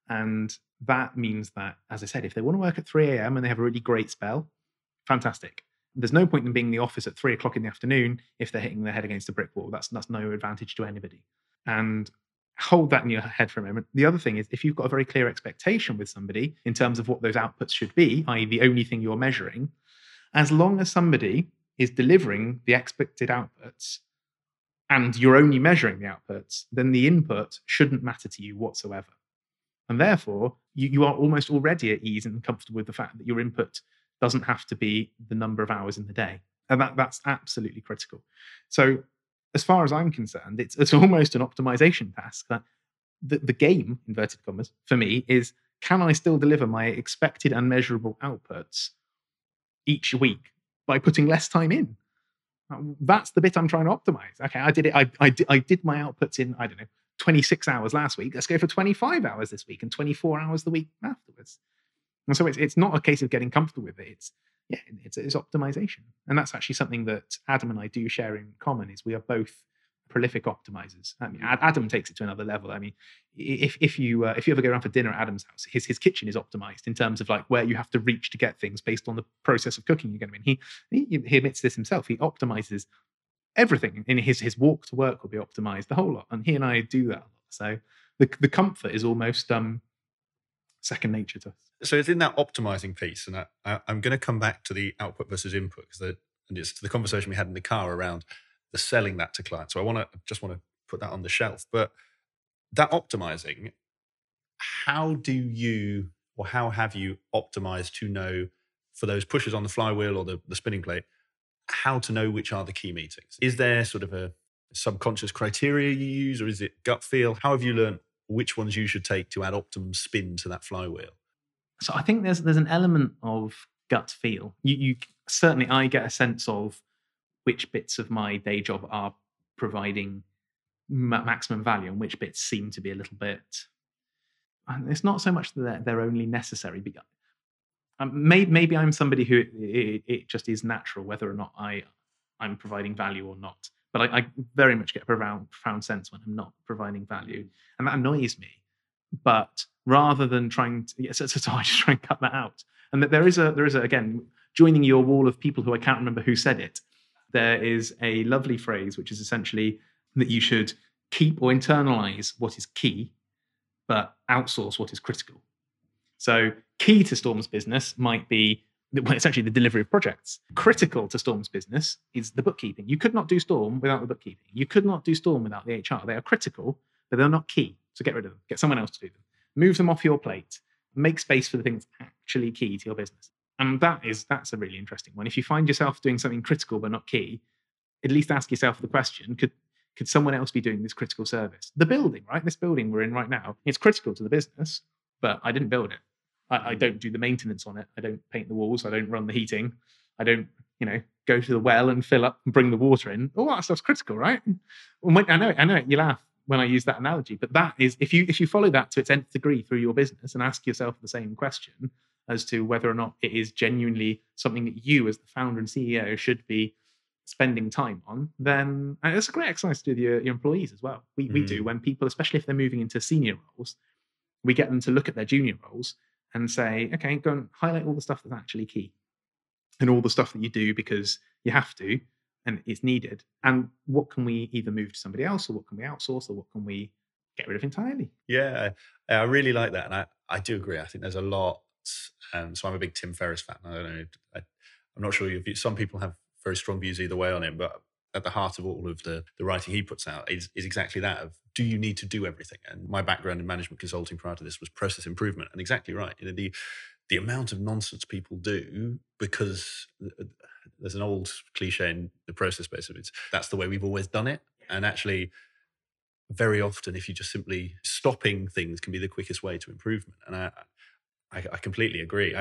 And that means that, as I said, if they want to work at 3 a.m. and they have a really great spell, fantastic. There's no point in being in the office at 3 o'clock in the afternoon if they're hitting their head against a brick wall. That's no advantage to anybody. And hold that in your head for a moment. The other thing is, if you've got a very clear expectation with somebody in terms of what those outputs should be, i.e. the only thing you're measuring, as long as somebody is delivering the expected outputs and you're only measuring the outputs, then the input shouldn't matter to you whatsoever. And therefore, you are almost already at ease and comfortable with the fact that your input doesn't have to be the number of hours in the day. And that's absolutely critical. So as far as I'm concerned, it's almost an optimization task. That the game, inverted commas, for me is, can I still deliver my expected and measurable outputs each week by putting less time in? That's the bit I'm trying to optimize. Okay, I did it. I did my outputs in, I don't know, 26 hours last week. Let's go for 25 hours this week and 24 hours the week afterwards. And so it's not a case of getting comfortable with it. It's optimization. And that's actually something that Adam and I do share in common, is we are both prolific optimizers. I mean, Adam takes it to another level. I mean, if you ever go around for dinner at Adam's house, his kitchen is optimized in terms of like where you have to reach to get things based on the process of cooking you're going to be in. He admits this himself. He optimizes everything. In his walk to work will be optimized, the whole lot. And he and I do that a lot. So the comfort is almost second nature to us. So it's in that optimizing piece, and I'm going to come back to the output versus input, and it's the conversation we had in the car around the selling that to clients. So I just want to put that on the shelf. But that optimizing, how have you optimized to know for those pushes on the flywheel or the spinning plate, how to know which are the key meetings? Is there sort of a subconscious criteria you use, or is it gut feel? How have you learned which ones you should take to add optimum spin to that flywheel? So I think there's an element of gut feel. You certainly, I get a sense of which bits of my day job are providing maximum value and which bits seem to be a little bit. And it's not so much that they're only necessary, but maybe I'm somebody who it just is natural whether or not I'm providing value or not. But I very much get a profound sense when I'm not providing value, and that annoys me. But rather than trying to, so I just try and cut that out. And that there is a, again, joining your wall of people who I can't remember who said it. There is a lovely phrase, which is essentially that you should keep or internalize what is key, but outsource what is critical. So key to Storm's business might be, well, essentially the delivery of projects. Critical to Storm's business is the bookkeeping. You could not do Storm without the bookkeeping. You could not do Storm without the HR. They are critical, but they're not key. So get rid of them. Get someone else to do them. Move them off your plate. Make space for the thing that's actually key to your business. And that's a really interesting one. If you find yourself doing something critical but not key, at least ask yourself the question, could someone else be doing this critical service? The building, right? This building we're in right now, it's critical to the business, but I didn't build it. I don't do the maintenance on it. I don't paint the walls. I don't run the heating. I don't, go to the well and fill up and bring the water in. All that stuff's critical, right? I know it. You laugh when I use that analogy, but that is, if you follow that to its nth degree through your business and ask yourself the same question as to whether or not it is genuinely something that you as the founder and CEO should be spending time on, then it's a great exercise to do with your employees as well. We do, when people, especially if they're moving into senior roles, we get them to look at their junior roles and say, okay, go and highlight all the stuff that's actually key and all the stuff that you do because you have to and it's needed. And what can we either move to somebody else, or what can we outsource, or what can we get rid of entirely? Yeah, I really like that. And I do agree. I think there's a lot. So I'm a big Tim Ferriss fan. I don't know. I'm not sure your view. Some people have very strong views either way on him, but at the heart of all of the writing he puts out is exactly that of, do you need to do everything? And my background in management consulting prior to this was process improvement. And exactly right. You know, the amount of nonsense people do, because there's an old cliche in the process space of it's, that's the way we've always done it. And actually, very often, if you just simply stopping things can be the quickest way to improvement. And I completely agree.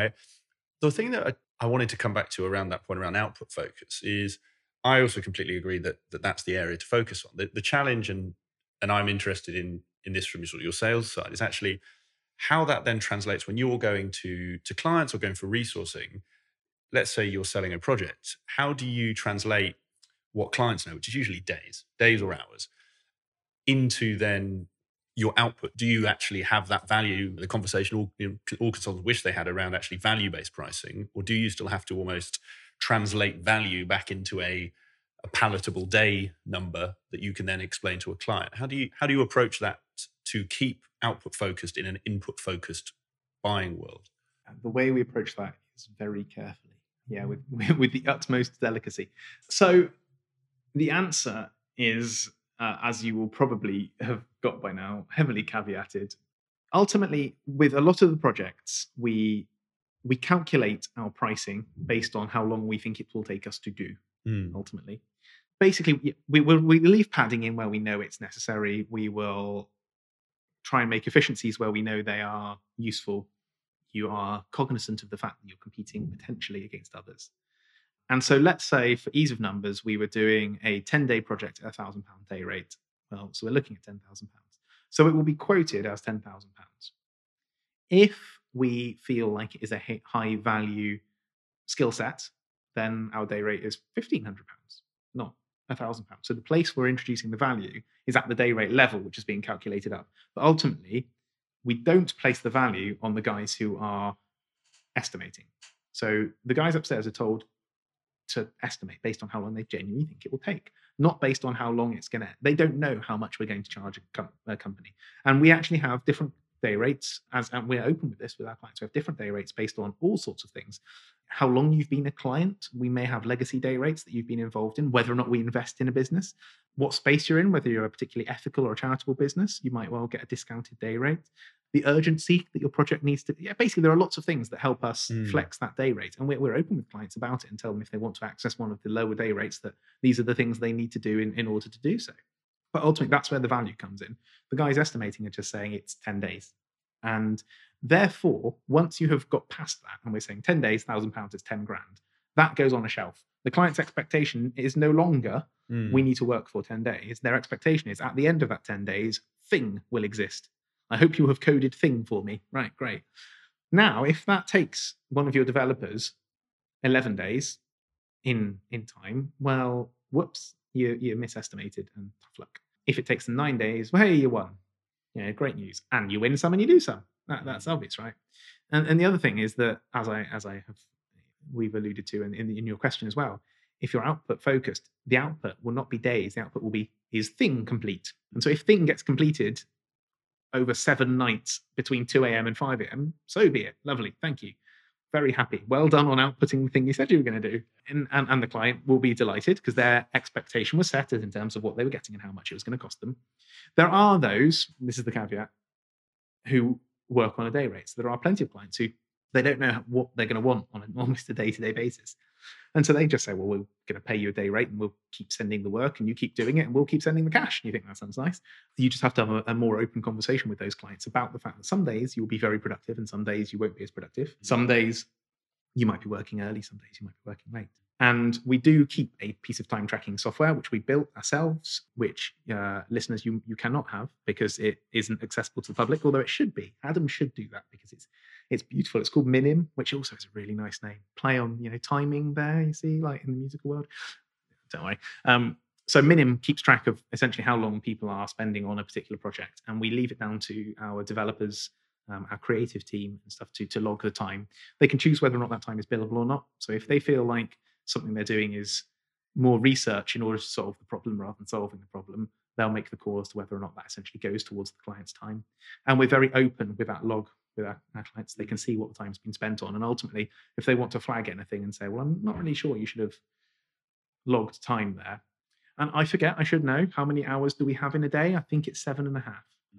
The thing that I wanted to come back to around that point around output focus is, I also completely agree that that's the area to focus on. The challenge, and I'm interested in this from your sales side, is actually how that then translates when you're going to clients or going for resourcing. Let's say you're selling a project. How do you translate what clients know, which is usually days or hours, into then your output? Do you actually have that value, the conversation all consultants wish they had around actually value-based pricing, or do you still have to almost translate value back into a palatable day number that you can then explain to a client? How do you approach that to keep output focused in an input focused buying world? The way we approach that is very carefully, with the utmost delicacy. So the answer is, as you will probably have got by now, heavily caveated. Ultimately, with a lot of the projects, we calculate our pricing based on how long we think it will take us to do, ultimately. Basically, we leave padding in where we know it's necessary. We will try and make efficiencies where we know they are useful. You are cognizant of the fact that you're competing potentially against others. And so let's say, for ease of numbers, we were doing a 10-day project at a £1,000 day rate. Well, so we're looking at £10,000. So it will be quoted as £10,000. If we feel like it is a high value skill set, then our day rate is £1,500, not £1,000. So the place we're introducing the value is at the day rate level, which is being calculated up. But ultimately, we don't place the value on the guys who are estimating. So the guys upstairs are told to estimate based on how long they genuinely think it will take, not based on how long it's going to. They don't know how much we're going to charge a company. And we actually have different day rates, and we're open with this with our clients. We have different day rates based on all sorts of things. How long you've been a client. We may have legacy day rates that you've been involved in, whether or not we invest in a business, what space you're in, whether you're a particularly ethical or a charitable business, you might well get a discounted day rate. The urgency that your project needs to, basically there are lots of things that help us flex that day rate. And we're open with clients about it and tell them if they want to access one of the lower day rates that these are the things they need to do in order to do so. But ultimately, that's where the value comes in. The guys estimating are just saying it's 10 days. And therefore, once you have got past that, and we're saying 10 days, £1,000 is 10 grand, that goes on a shelf. The client's expectation is no longer, we need to work for 10 days. Their expectation is at the end of that 10 days, thing will exist. I hope you have coded thing for me. Right, great. Now, if that takes one of your developers 11 days in time, well, whoops. You're misestimated and tough luck. If it takes 9 days, well, hey, you won. Yeah, great news. And you win some and you lose some. That's obvious, right? And the other thing is that, we've alluded to in your question as well, if you're output focused, the output will not be days. The output will be, is thing complete? And so if thing gets completed over 7 nights between 2 a.m. and 5 a.m, so be it. Lovely. Thank you. Very happy. Well done on outputting the thing you said you were going to do. And the client will be delighted because their expectation was set in terms of what they were getting and how much it was going to cost them. There are those, this is the caveat, who work on a day rate. So there are plenty of clients who they don't know what they're going to want on an almost a day-to-day basis. And so they just say, well, we're going to pay you a day rate and we'll keep sending the work and you keep doing it and we'll keep sending the cash. And you think that sounds nice. You just have to have a more open conversation with those clients about the fact that some days you'll be very productive and some days you won't be as productive. Some days you might be working early, some days you might be working late. And we do keep a piece of time tracking software, which we built ourselves, which listeners, you cannot have because it isn't accessible to the public, although it should be. Adam should do that because it's beautiful. It's called Minim, which also is a really nice name. Play on, timing there, you see, like in the musical world. Don't worry. So Minim keeps track of essentially how long people are spending on a particular project. And we leave it down to our developers our creative team and stuff to log the time. They can choose whether or not that time is billable or not. So if they feel like something they're doing is more research in order to solve the problem rather than solving the problem, they'll make the call as to whether or not that essentially goes towards the client's time. And we're very open with that log with our clients. They can see what the time's been spent on. And ultimately, if they want to flag anything and say, well, I'm not really sure you should have logged time there. And I forget, I should know, how many hours do we have in a day? I think it's 7.5.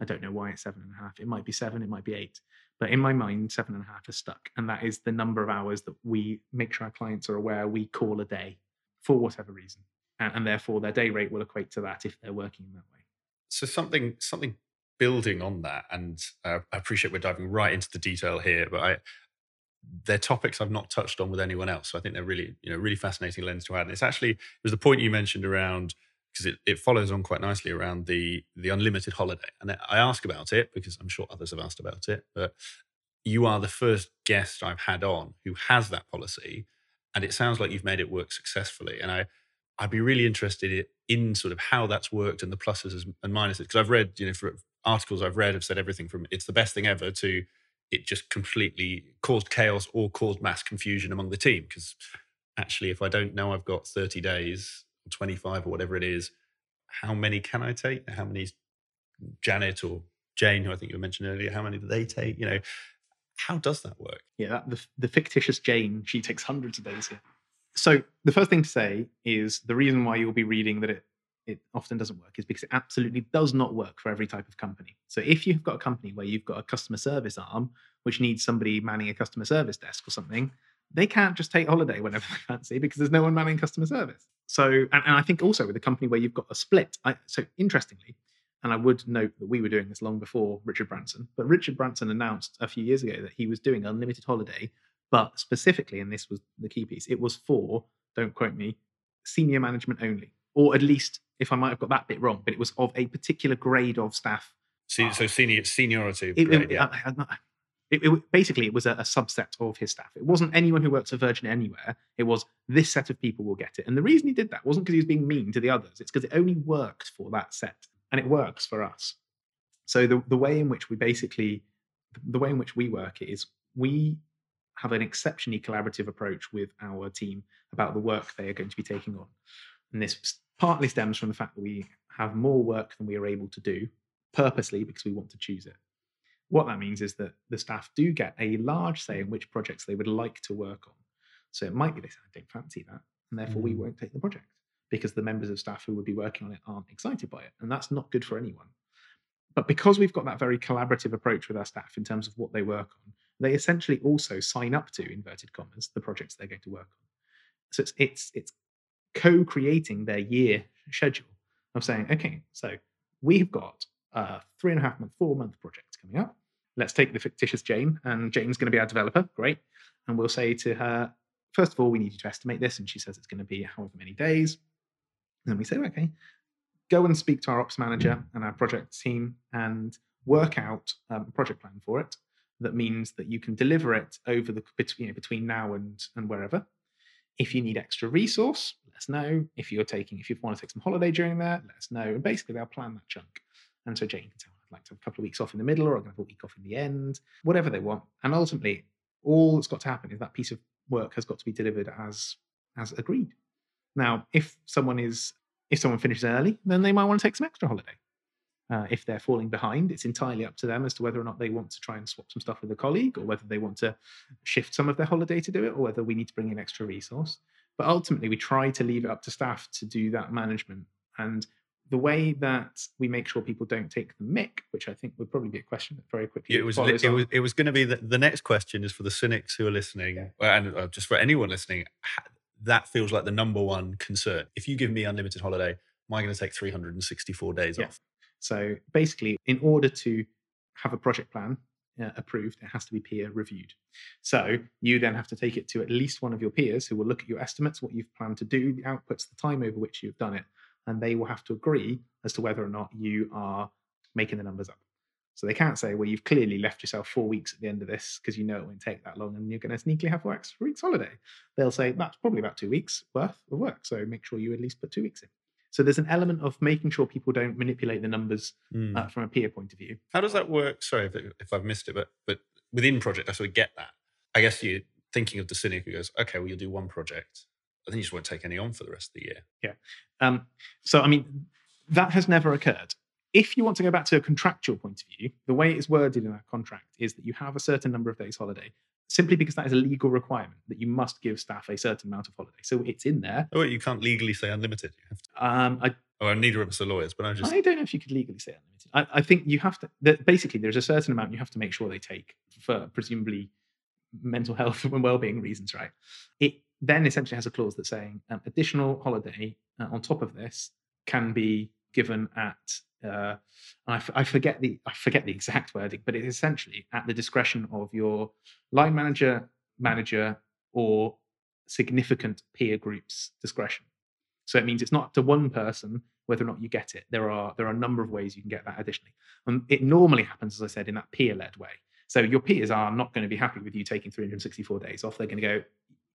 I don't know why it's 7.5. It might be 7, it might be 8. But in my mind, 7.5 is stuck. And that is the number of hours that we make sure our clients are aware we call a day for whatever reason. And therefore, their day rate will equate to that if they're working in that way. So something building on that, and I appreciate we're diving right into the detail here, but they're topics I've not touched on with anyone else. So I think they're really, really fascinating lens to add. And it's actually, it was the point you mentioned around, because it follows on quite nicely around the unlimited holiday. And I ask about it because I'm sure others have asked about it, but you are the first guest I've had on who has that policy. And it sounds like you've made it work successfully. And I'd be really interested in sort of how that's worked and the pluses and minuses. Because I've read, for articles I've read have said everything from it's the best thing ever to it just completely caused chaos or caused mass confusion among the team. Because actually, if I don't know I've got 30 days or 25 or whatever it is, how many can I take? How many Janet or Jane, who I think you mentioned earlier, how many do they take? How does that work? Yeah, the fictitious Jane, she takes hundreds of days here. So the first thing to say is the reason why you'll be reading that it often doesn't work is because it absolutely does not work for every type of company. So if you've got a company where you've got a customer service arm, which needs somebody manning a customer service desk or something, they can't just take holiday whenever they fancy because there's no one manning customer service. So, and I think also with a company where you've got a split. So interestingly, and I would note that we were doing this long before Richard Branson, but Richard Branson announced a few years ago that he was doing unlimited holiday. But specifically, and this was the key piece, it was for, don't quote me, senior management only. Or at least, if I might have got that bit wrong, but it was of a particular grade of staff. So seniority. Basically, it was a subset of his staff. It wasn't anyone who works at Virgin anywhere. It was this set of people will get it. And the reason he did that wasn't because he was being mean to the others. It's because it only worked for that set. And it works for us. So the way in which we work is we have an exceptionally collaborative approach with our team about the work they are going to be taking on. And this partly stems from the fact that we have more work than we are able to do purposely because we want to choose it. What that means is that the staff do get a large say in which projects they would like to work on. So it might be they say, I don't fancy that, and therefore we won't take the project because the members of staff who would be working on it aren't excited by it. And that's not good for anyone. But because we've got that very collaborative approach with our staff in terms of what they work on, they essentially also sign up to, inverted commas, the projects they're going to work on. So it's co-creating their year schedule of saying, okay, so we've got a 4-month project coming up. Let's take the fictitious Jane, and Jane's going to be our developer. Great. And we'll say to her, first of all, we need you to estimate this. And she says it's going to be however many days. And then we say, okay, go and speak to our ops manager and our project team and work out a project plan for it. That means that you can deliver it over between now and wherever. If you need extra resource, let us know. If you want to take some holiday during there, let us know. And basically, they'll plan that chunk. And so Jane can say, I'd like to have a couple of weeks off in the middle, or I'd have a week off in the end, whatever they want. And ultimately, all that's got to happen is that piece of work has got to be delivered as agreed. Now, if someone finishes early, then they might want to take some extra holiday. If they're falling behind, it's entirely up to them as to whether or not they want to try and swap some stuff with a colleague, or whether they want to shift some of their holiday to do it, or whether we need to bring in extra resource. But ultimately, we try to leave it up to staff to do that management. And the way that we make sure people don't take the mick, which I think would probably be a question that very quickly It was going to be the next question is for the cynics who are listening, yeah. And just for anyone listening, that feels like the number one concern. If you give me unlimited holiday, am I going to take 364 days off? So basically, in order to have a project plan approved, it has to be peer reviewed. So you then have to take it to at least one of your peers who will look at your estimates, what you've planned to do, the outputs, the time over which you've done it, and they will have to agree as to whether or not you are making the numbers up. So they can't say, well, you've clearly left yourself 4 weeks at the end of this because you know it won't take that long and you're going to sneakily have 4 extra weeks holiday. They'll say, that's probably about 2 weeks worth of work, so make sure you at least put 2 weeks in. So there's an element of making sure people don't manipulate the numbers from a peer point of view. How does that work? Sorry if I've missed it, but within project, I sort of get that. I guess you're thinking of the cynic who goes, okay, well, you'll do one project, but then you just won't take any on for the rest of the year. Yeah. So, I mean, that has never occurred. If you want to go back to a contractual point of view, the way it is worded in our contract is that you have a certain number of days holiday, simply because that is a legal requirement that you must give staff a certain amount of holiday. So it's in there. Oh, wait, you can't legally say unlimited. You have to. Neither of us are lawyers, but I don't know if you could legally say unlimited. I think you have to... Basically, there's a certain amount you have to make sure they take for presumably mental health and well-being reasons, right? It then essentially has a clause that's saying additional holiday on top of this can be given at... I forget the exact wording, but it's essentially at the discretion of your line manager, or significant peer group's discretion. So it means it's not up to one person whether or not you get it. There are a number of ways you can get that additionally. And it normally happens, as I said, in that peer-led way. So your peers are not going to be happy with you taking 364 days off. They're going to go,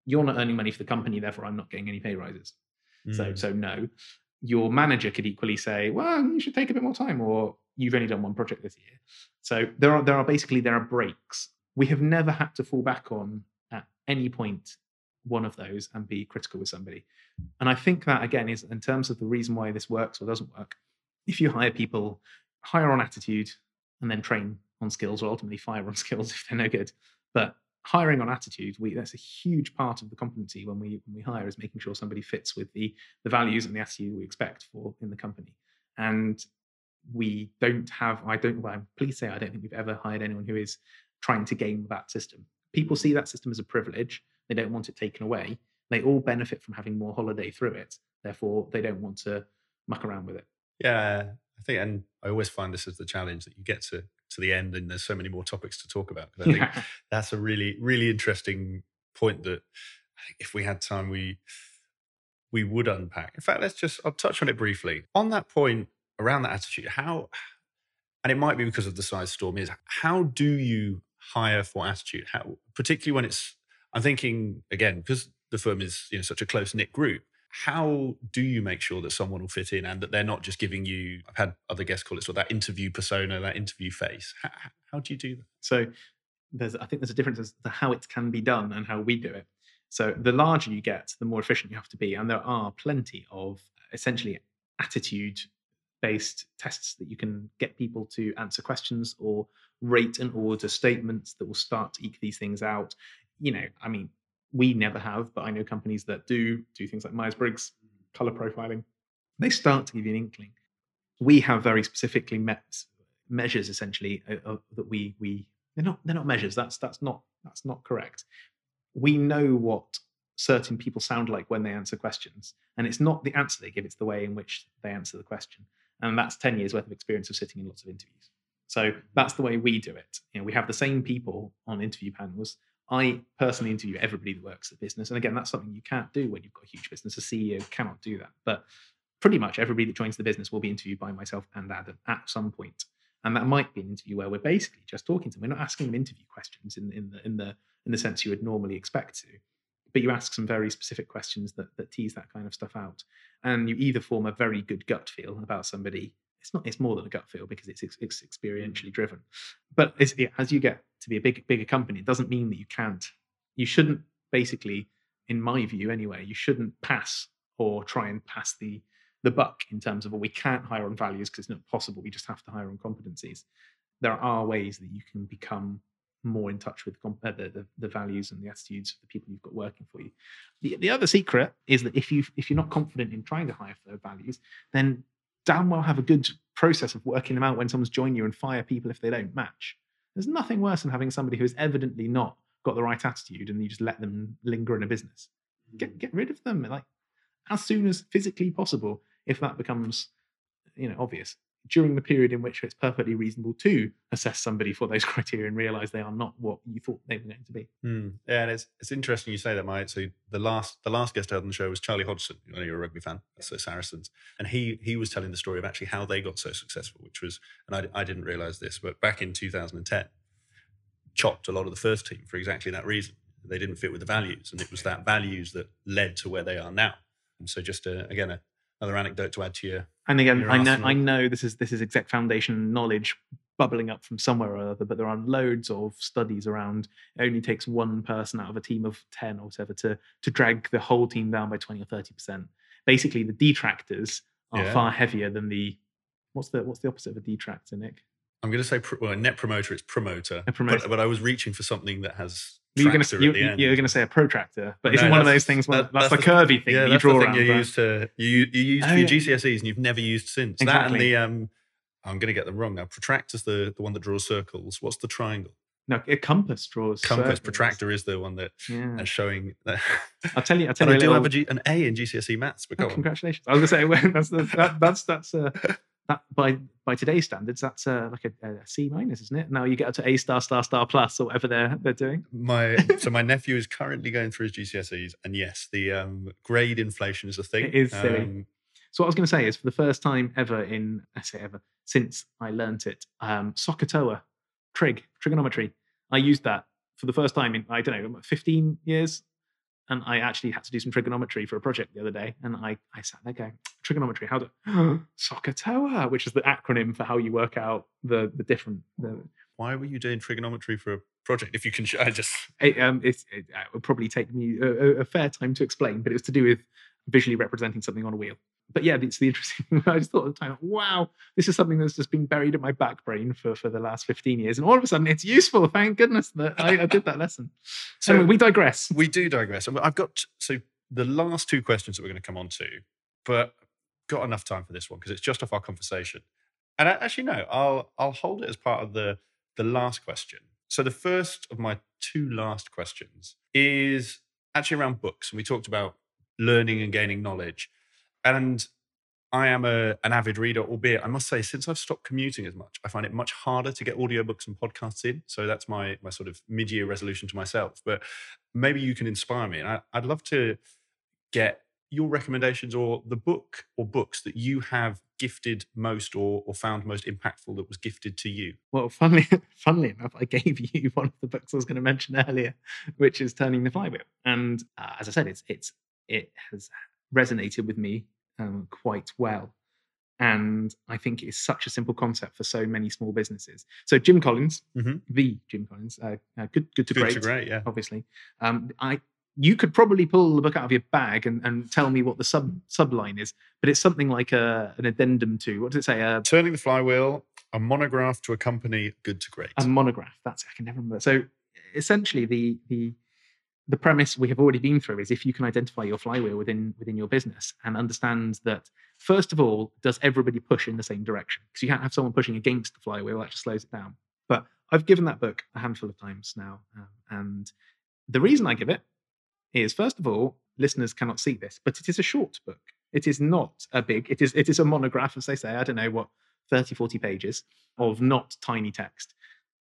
you're not earning money for the company, therefore I'm not getting any pay rises. So no. Your manager could equally say, well, you should take a bit more time, or you've only done one project this year. So there are breaks. We have never had to fall back on at any point one of those and be critical with somebody. And I think that, again, is in terms of the reason why this works or doesn't work. If you hire people, hire on attitude and then train on skills, or ultimately fire on skills if they're no good. But hiring on attitude, that's a huge part of the competency when we hire, is making sure somebody fits with the values and the attitude we expect for in the company. And we don't have, I don't think we've ever hired anyone who is trying to game that system. People see that system as a privilege. They don't want it taken away. They all benefit from having more holiday through it. Therefore, they don't want to muck around with it. Yeah, I think, and I always find this is the challenge, that you get to the end and there's so many more topics to talk about. I think that's a really, really interesting point that I think if we had time, we would unpack. In fact, I'll touch on it briefly. On that point, around that attitude, how, and it might be because of the size Storm is, how do you hire for attitude? How, particularly when it's, I'm thinking, again, because the firm is such a close-knit group, how do you make sure that someone will fit in and that they're not just giving you, I've had other guests call it sort of that interview persona, that interview face. How do you do that? So I think there's a difference as to how it can be done and how we do it. So the larger you get, the more efficient you have to be. And there are plenty of essentially attitude-based tests that you can get people to answer questions or rate and order statements that will start to eke these things out. We never have, but I know companies that do things like Myers-Briggs, color profiling. They start to give you an inkling. We have very specifically measures, essentially, that we they're not measures. That's not correct. We know what certain people sound like when they answer questions, and it's not the answer they give; it's the way in which they answer the question. And that's 10 years worth of experience of sitting in lots of interviews. So that's the way we do it. We have the same people on interview panels. I personally interview everybody that works at business. And again, that's something you can't do when you've got a huge business. A CEO cannot do that. But pretty much everybody that joins the business will be interviewed by myself and Adam at some point. And that might be an interview where we're basically just talking to them. We're not asking them interview questions in the sense you would normally expect to. But you ask some very specific questions that tease that kind of stuff out. And you either form a very good gut feel about somebody. It's more than a gut feel because it's experientially driven. But as you get to be a bigger company, it doesn't mean that you shouldn't basically, in my view anyway, you shouldn't pass or try and pass the buck in terms of, well, we can't hire on values because it's not possible. We just have to hire on competencies. There are ways that you can become more in touch with the values and the attitudes of the people you've got working for you. The other secret is that if you're not confident in trying to hire for values, then damn well have a good process of working them out when someone's joined you, and fire people if they don't match. There's nothing worse than having somebody who has evidently not got the right attitude and you just let them linger in a business. Get rid of them as soon as physically possible if that becomes obvious. During the period in which it's perfectly reasonable to assess somebody for those criteria and realise they are not what you thought they were going to be. Yeah, and it's interesting you say that, Mike. So the last guest I had on the show was Charlie Hodgson. I know you're a rugby fan, so Saracens, and he was telling the story of actually how they got so successful, which was, and I didn't realise this, but back in 2010, chopped a lot of the first team for exactly that reason. They didn't fit with the values, and it was that values that led to where they are now. And so just again another anecdote to add to your. And again, your I know this is Exec Foundation knowledge bubbling up from somewhere or other, but there are loads of studies around it only takes one person out of a team of 10 or whatever to drag the whole team down by 20 or 30%. Basically, the detractors are far heavier than the what's the opposite of a detractor, Nick? I'm going to say net promoter. It's promoter. But I was reaching for something that has. You're going to say a protractor, but isn't one of those things? That's the curvy thing that you draw around. You used for your GCSEs and you've never used since. Exactly. That and the I'm going to get them wrong now. Protractor's the one that draws circles. What's the triangle? No, a compass draws. Compass circles. Protractor is the one that is showing. That. I'll tell you. I do have an A in GCSE maths. But congratulations! I was going to say that's by today's standards, that's like a C minus, isn't it? Now you get up to A star plus or whatever they're doing. So my nephew is currently going through his GCSEs, and yes, the grade inflation is a thing. It is silly. So what I was going to say is, for the first time ever since I learnt it, Sokotoa, trigonometry. I used that for the first time in, I don't know, 15 years. And I actually had to do some trigonometry for a project the other day. And I sat there going, trigonometry, how do... Sokotoa, which is the acronym for how you work out the different... Why were you doing trigonometry for a project? If you can... It would probably take me a fair time to explain, but it was to do with visually representing something on a wheel. But yeah, it's the interesting thing. I just thought at the time, wow, this is something that's just been buried in my back brain for the last 15 years. And all of a sudden, it's useful. Thank goodness that I did that lesson. So anyway, we digress. We do digress. I've got, so the last two questions that we're going to come on to, but got enough time for this one because it's just off our conversation. And I'll hold it as part of the last question. So the first of my two last questions is actually around books. And we talked about learning and gaining knowledge. And I am an avid reader, albeit I must say, since I've stopped commuting as much, I find it much harder to get audiobooks and podcasts in. So that's my sort of mid-year resolution to myself. But maybe you can inspire me. And I'd love to get your recommendations or the book or books that you have gifted most or found most impactful that was gifted to you. Well, funnily enough, I gave you one of the books I was going to mention earlier, which is Turning the Flywheel. And as I said, it has resonated with me quite well. And I think it's such a simple concept for so many small businesses. So Jim Collins, the Jim Collins, good to great, yeah, obviously. You could probably pull the book out of your bag and tell me what the subline is, but it's something like an addendum to, what does it say? Turning the Flywheel, a monograph to accompany Good to Great. A monograph, that's I can never remember. So essentially the premise we have already been through is if you can identify your flywheel within your business and understand that, first of all, does everybody push in the same direction? Because you can't have someone pushing against the flywheel, that just slows it down. But I've given that book a handful of times now. And the reason I give it is, first of all, listeners cannot see this, but it is a short book. It is not a big, it is a monograph, as they say, I don't know what, 30, 40 pages of not tiny text.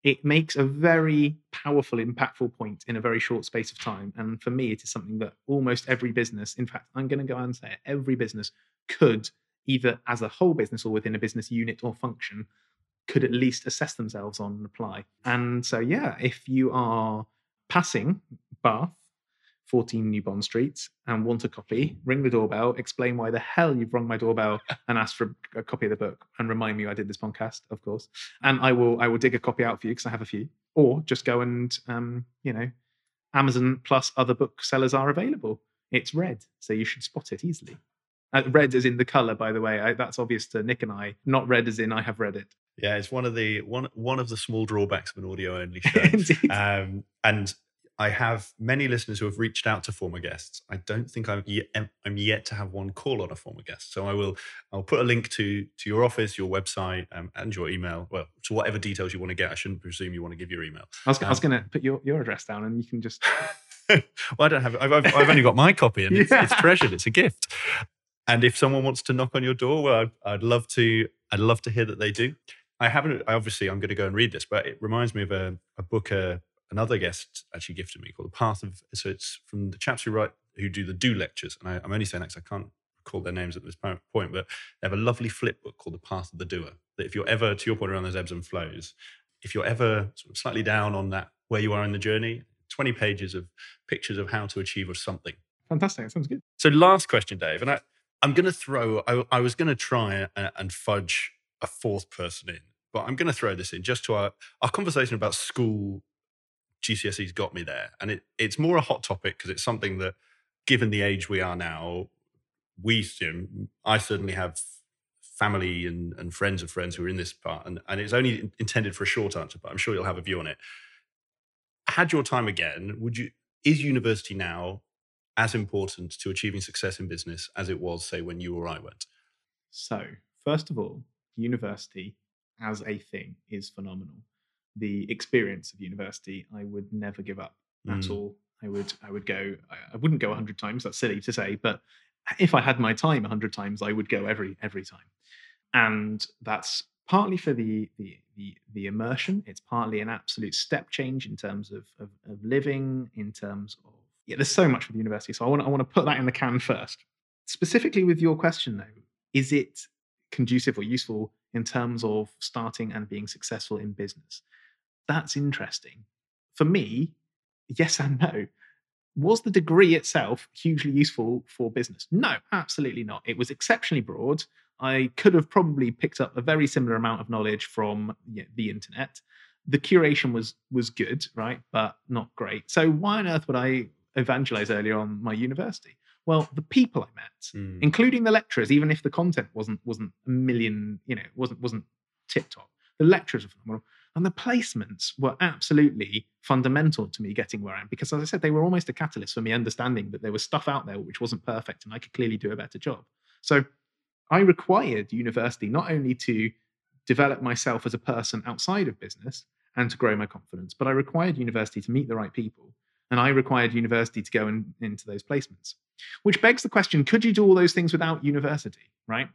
It makes a very powerful, impactful point in a very short space of time. And for me, it is something that almost every business, in fact, I'm going to go and say it, every business could, either as a whole business or within a business unit or function, could at least assess themselves on and apply. And so, yeah, if you are passing Bath, 14 New Bond Street, and want a copy, ring the doorbell, explain why the hell you've rung my doorbell, and ask for a copy of the book, and remind me I did this podcast, of course, and I will dig a copy out for you because I have a few. Or just go and Amazon plus other booksellers are available. It's red, so you should spot it easily. Red as in the color, by the way. That's obvious to Nick and I. Not red as in I have read it. Yeah, it's one of the small drawbacks of an audio only show. Indeed. And I have many listeners who have reached out to former guests. I don't think I'm yet to have one call on a former guest. So I'll put a link to your office, your website, and your email. Well, to whatever details you want to get. I shouldn't presume you want to give your email. I was going to put your address down, and you can just. Well, I don't have it. I've only got my copy, and it's treasured. It's a gift. And if someone wants to knock on your door, well, I'd love to hear that they do. I haven't. Obviously, I'm going to go and read this, but it reminds me of a book. Another guest actually gifted me called The Path of... So it's from the chaps who do the Do lectures. And I'm only saying that because I can't recall their names at this point, but they have a lovely flip book called The Path of the Doer. That if you're ever, to your point around those ebbs and flows, if you're ever sort of slightly down on that, where you are in the journey, 20 pages of pictures of how to achieve or something. Fantastic. That sounds good. So last question, Dave. And I, I'm going to throw, I was going to try and fudge a fourth person in, but I'm going to throw this in just to our conversation about school. GCSEs got me there. And it's more a hot topic because it's something that, given the age we are now, I certainly have family and friends of friends who are in this part. And it's only intended for a short answer, but I'm sure you'll have a view on it. Had your time again, is university now as important to achieving success in business as it was, say, when you or I went? So, first of all, university as a thing is phenomenal. The experience of university, I would never give up at all. I would go, I wouldn't go 100 times, that's silly to say, but if I had my time 100 times, I would go every time. And that's partly for the immersion. It's partly an absolute step change in terms of living, in terms of, there's so much with university. So I want to put that in the can first. Specifically with your question though, is it conducive or useful in terms of starting and being successful in business? That's interesting. For me, yes and no. Was the degree itself hugely useful for business? No, absolutely not. It was exceptionally broad. I could have probably picked up a very similar amount of knowledge from the internet. The curation was good, right? But not great. So why on earth would I evangelize earlier on my university? Well, the people I met, including the lecturers, even if the content wasn't a million, wasn't tip top. The lecturers were phenomenal. And the placements were absolutely fundamental to me getting where I am. Because as I said, they were almost a catalyst for me understanding that there was stuff out there which wasn't perfect and I could clearly do a better job. So I required university not only to develop myself as a person outside of business and to grow my confidence, but I required university to meet the right people. And I required university to go into those placements. Which begs the question, could you do all those things without university, right?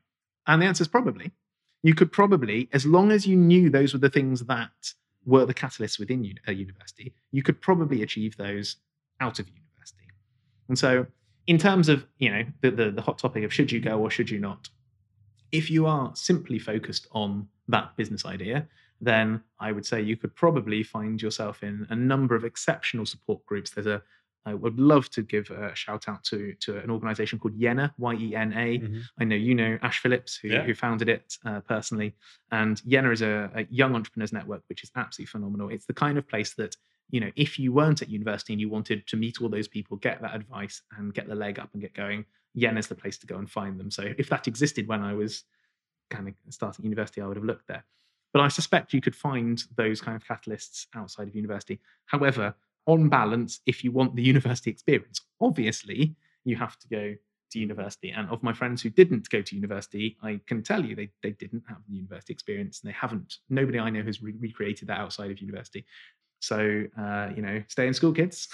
And the answer is probably. You could probably, as long as you knew those were the things that were the catalysts within a university, you could probably achieve those out of university. And so in terms of, the hot topic of should you go or should you not, if you are simply focused on that business idea, then I would say you could probably find yourself in a number of exceptional support groups. I would love to give a shout out to an organization called Yena, Y-E-N-A. Mm-hmm. I know you know Ash Phillips, who founded it personally. And Yena is a young entrepreneurs network, which is absolutely phenomenal. It's the kind of place that, if you weren't at university and you wanted to meet all those people, get that advice and get the leg up and get going, Yena's the place to go and find them. So if that existed when I was kind of starting university, I would have looked there. But I suspect you could find those kind of catalysts outside of university. However, on balance, if you want the university experience, obviously you have to go to university. And of my friends who didn't go to university, I can tell you they didn't have the university experience, and they haven't. Nobody I know has recreated that outside of university. So, stay in school, kids.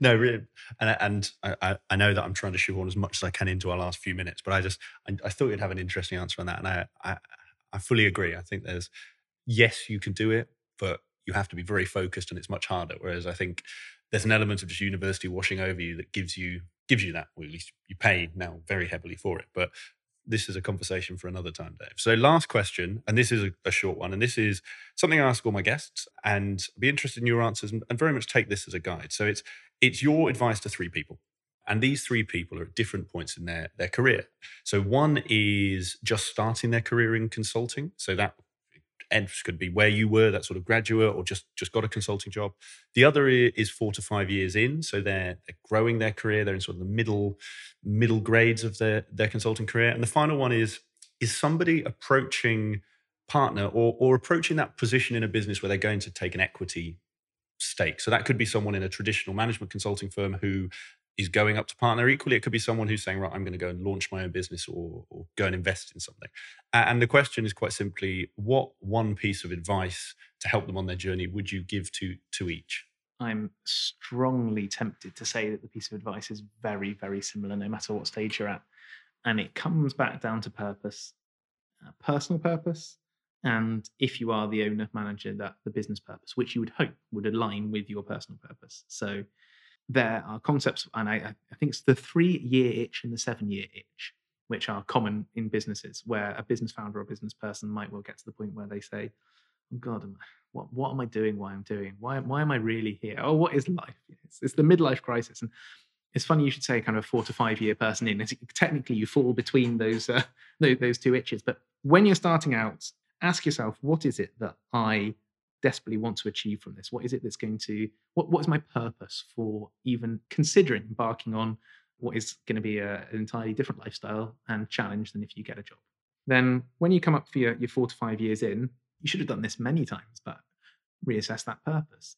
No, really. And I know that I'm trying to shoehorn as much as I can into our last few minutes, but I thought you'd have an interesting answer on that. And I fully agree. I think yes, you can do it, but you have to be very focused and it's much harder. Whereas I think there's an element of just university washing over you that gives you that, or at least you pay now very heavily for it. But this is a conversation for another time, Dave. So last question, and this is a short one, and this is something I ask all my guests, and I'd be interested in your answers and very much take this as a guide. So it's your advice to three people. And these three people are at different points in their career. So one is just starting their career in consulting. So that could be where you were, that sort of graduate, or just got a consulting job. The other is 4 to 5 years in. So they're growing their career. They're in sort of the middle grades of their consulting career. And the final one is somebody approaching partner or approaching that position in a business where they're going to take an equity stake. So that could be someone in a traditional management consulting firm who is going up to partner. Equally, it could be someone who's saying, right, I'm going to go and launch my own business or go and invest in something. And the question is quite simply, what one piece of advice to help them on their journey would you give to each? I'm strongly tempted to say that the piece of advice is very, very similar, no matter what stage you're at. And it comes back down to purpose, personal purpose. And if you are the owner, manager, the business purpose, which you would hope would align with your personal purpose. So there are concepts, and I think it's the 3-year itch and the 7-year itch, which are common in businesses, where a business founder or business person might well get to the point where they say, oh God, what am I doing? Why am I really here? Oh, what is life? It's the midlife crisis. And It's funny you should say kind of a 4 to 5 year person in. Technically, you fall between those two itches. But when you're starting out, ask yourself, what is it that I desperately want to achieve from this? What is it that's going to, what is my purpose for even considering embarking on what is going to be an entirely different lifestyle and challenge than if you get a job? Then when you come up for your 4 to 5 years in, you should have done this many times, but reassess that purpose.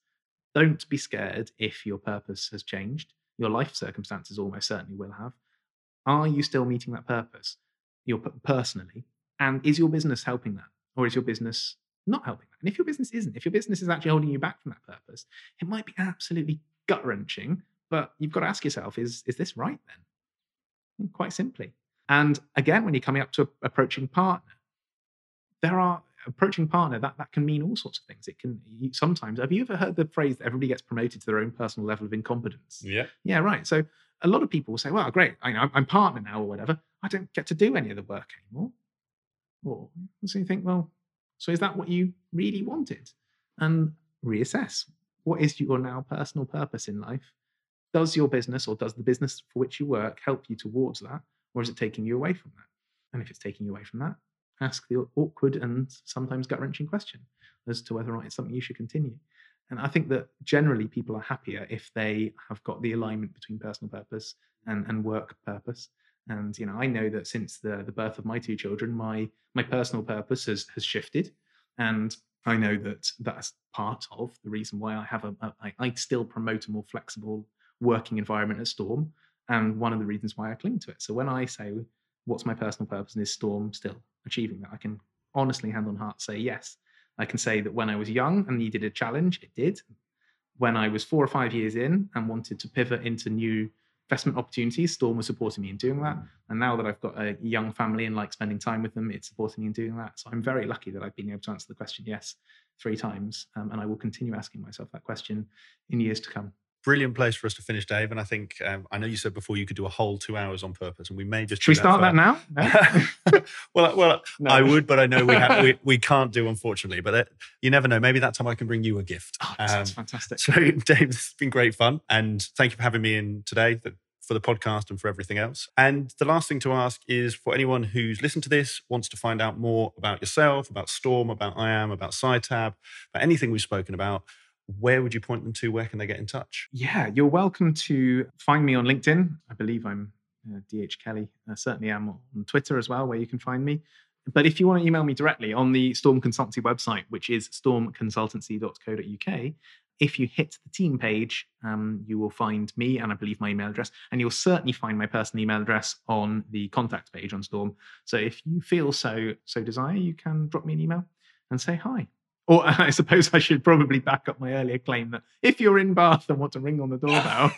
Don't be scared if your purpose has changed. Your life circumstances almost certainly will have. Are you still meeting that purpose personally? And is your business helping that? Or is your business not helping that? And if your business isn't, if your business is actually holding you back from that purpose, it might be absolutely gut-wrenching, but you've got to ask yourself, is this right then? Quite simply. And again, when you're coming up to approaching partner, that can mean all sorts of things. It can sometimes, have you ever heard the phrase that everybody gets promoted to their own personal level of incompetence? Yeah. Yeah, right. So a lot of people will say, well, great, I'm partner now or whatever. I don't get to do any of the work anymore. Or so you think, well, so is that what you really wanted? And reassess. What is your now personal purpose in life? Does your business or does the business for which you work help you towards that? Or is it taking you away from that? And if it's taking you away from that, ask the awkward and sometimes gut-wrenching question as to whether or not it's something you should continue. And I think that generally people are happier if they have got the alignment between personal purpose and work purpose. And, I know that since the birth of my two children, my personal purpose has shifted. And I know that that's part of the reason why I have I still promote a more flexible working environment at Storm. And one of the reasons why I cling to it. So when I say, what's my personal purpose, and is Storm still achieving that? I can honestly, hand on heart, say yes. I can say that when I was young and needed a challenge, it did. When I was 4 or 5 years in and wanted to pivot into new investment opportunities, Storm was supporting me in doing that. And now that I've got a young family and like spending time with them, it's supporting me in doing that. So I'm very lucky that I've been able to answer the question yes 3 times. And I will continue asking myself that question in years to come. Brilliant place for us to finish, Dave. And I think, I know you said before you could do a whole 2 hours on purpose, and we may just... Should we start that now? No. well, no. I would, but I know we can't do, unfortunately. But you never know. Maybe that time I can bring you a gift. Oh, that sounds fantastic. So, Dave, it's been great fun. And thank you for having me in today for the podcast and for everything else. And the last thing to ask is, for anyone who's listened to this, wants to find out more about yourself, about Storm, about I Am, about Scitab, about anything we've spoken about, where would you point them to? Where can they get in touch? Yeah, you're welcome to find me on LinkedIn. I believe I'm DH Kelly. I certainly am on Twitter as well, where you can find me. But if you want to email me directly on the Storm Consultancy website, which is stormconsultancy.co.uk, if you hit the team page, you will find me and I believe my email address. And you'll certainly find my personal email address on the contact page on Storm. So if you feel so desire, you can drop me an email and say hi. Or I suppose I should probably back up my earlier claim that if you're in Bath and want to ring on the doorbell,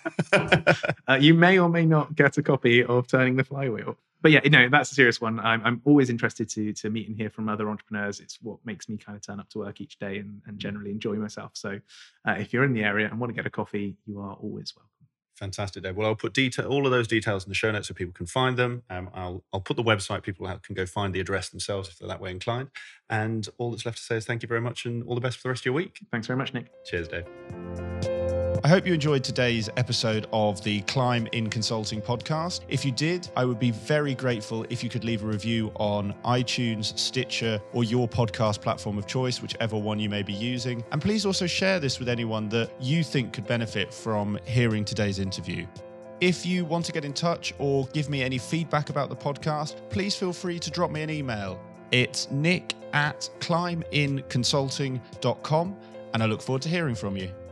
you may or may not get a copy of Turning the Flywheel. But yeah, that's a serious one. I'm always interested to meet and hear from other entrepreneurs. It's what makes me kind of turn up to work each day and generally enjoy myself. So if you're in the area and want to get a coffee, you are always welcome. Fantastic, Dave. Well, I'll put all of those details in the show notes so people can find them. I'll put the website, people can go find the address themselves if they're that way inclined. And all that's left to say is thank you very much and all the best for the rest of your week. Thanks very much, Nick. Cheers, Dave. I hope you enjoyed today's episode of the Climb in Consulting podcast. If you did, I would be very grateful if you could leave a review on iTunes, Stitcher, or your podcast platform of choice, whichever one you may be using. And please also share this with anyone that you think could benefit from hearing today's interview. If you want to get in touch or give me any feedback about the podcast, please feel free to drop me an email. It's nick@climbinconsulting.com, and I look forward to hearing from you.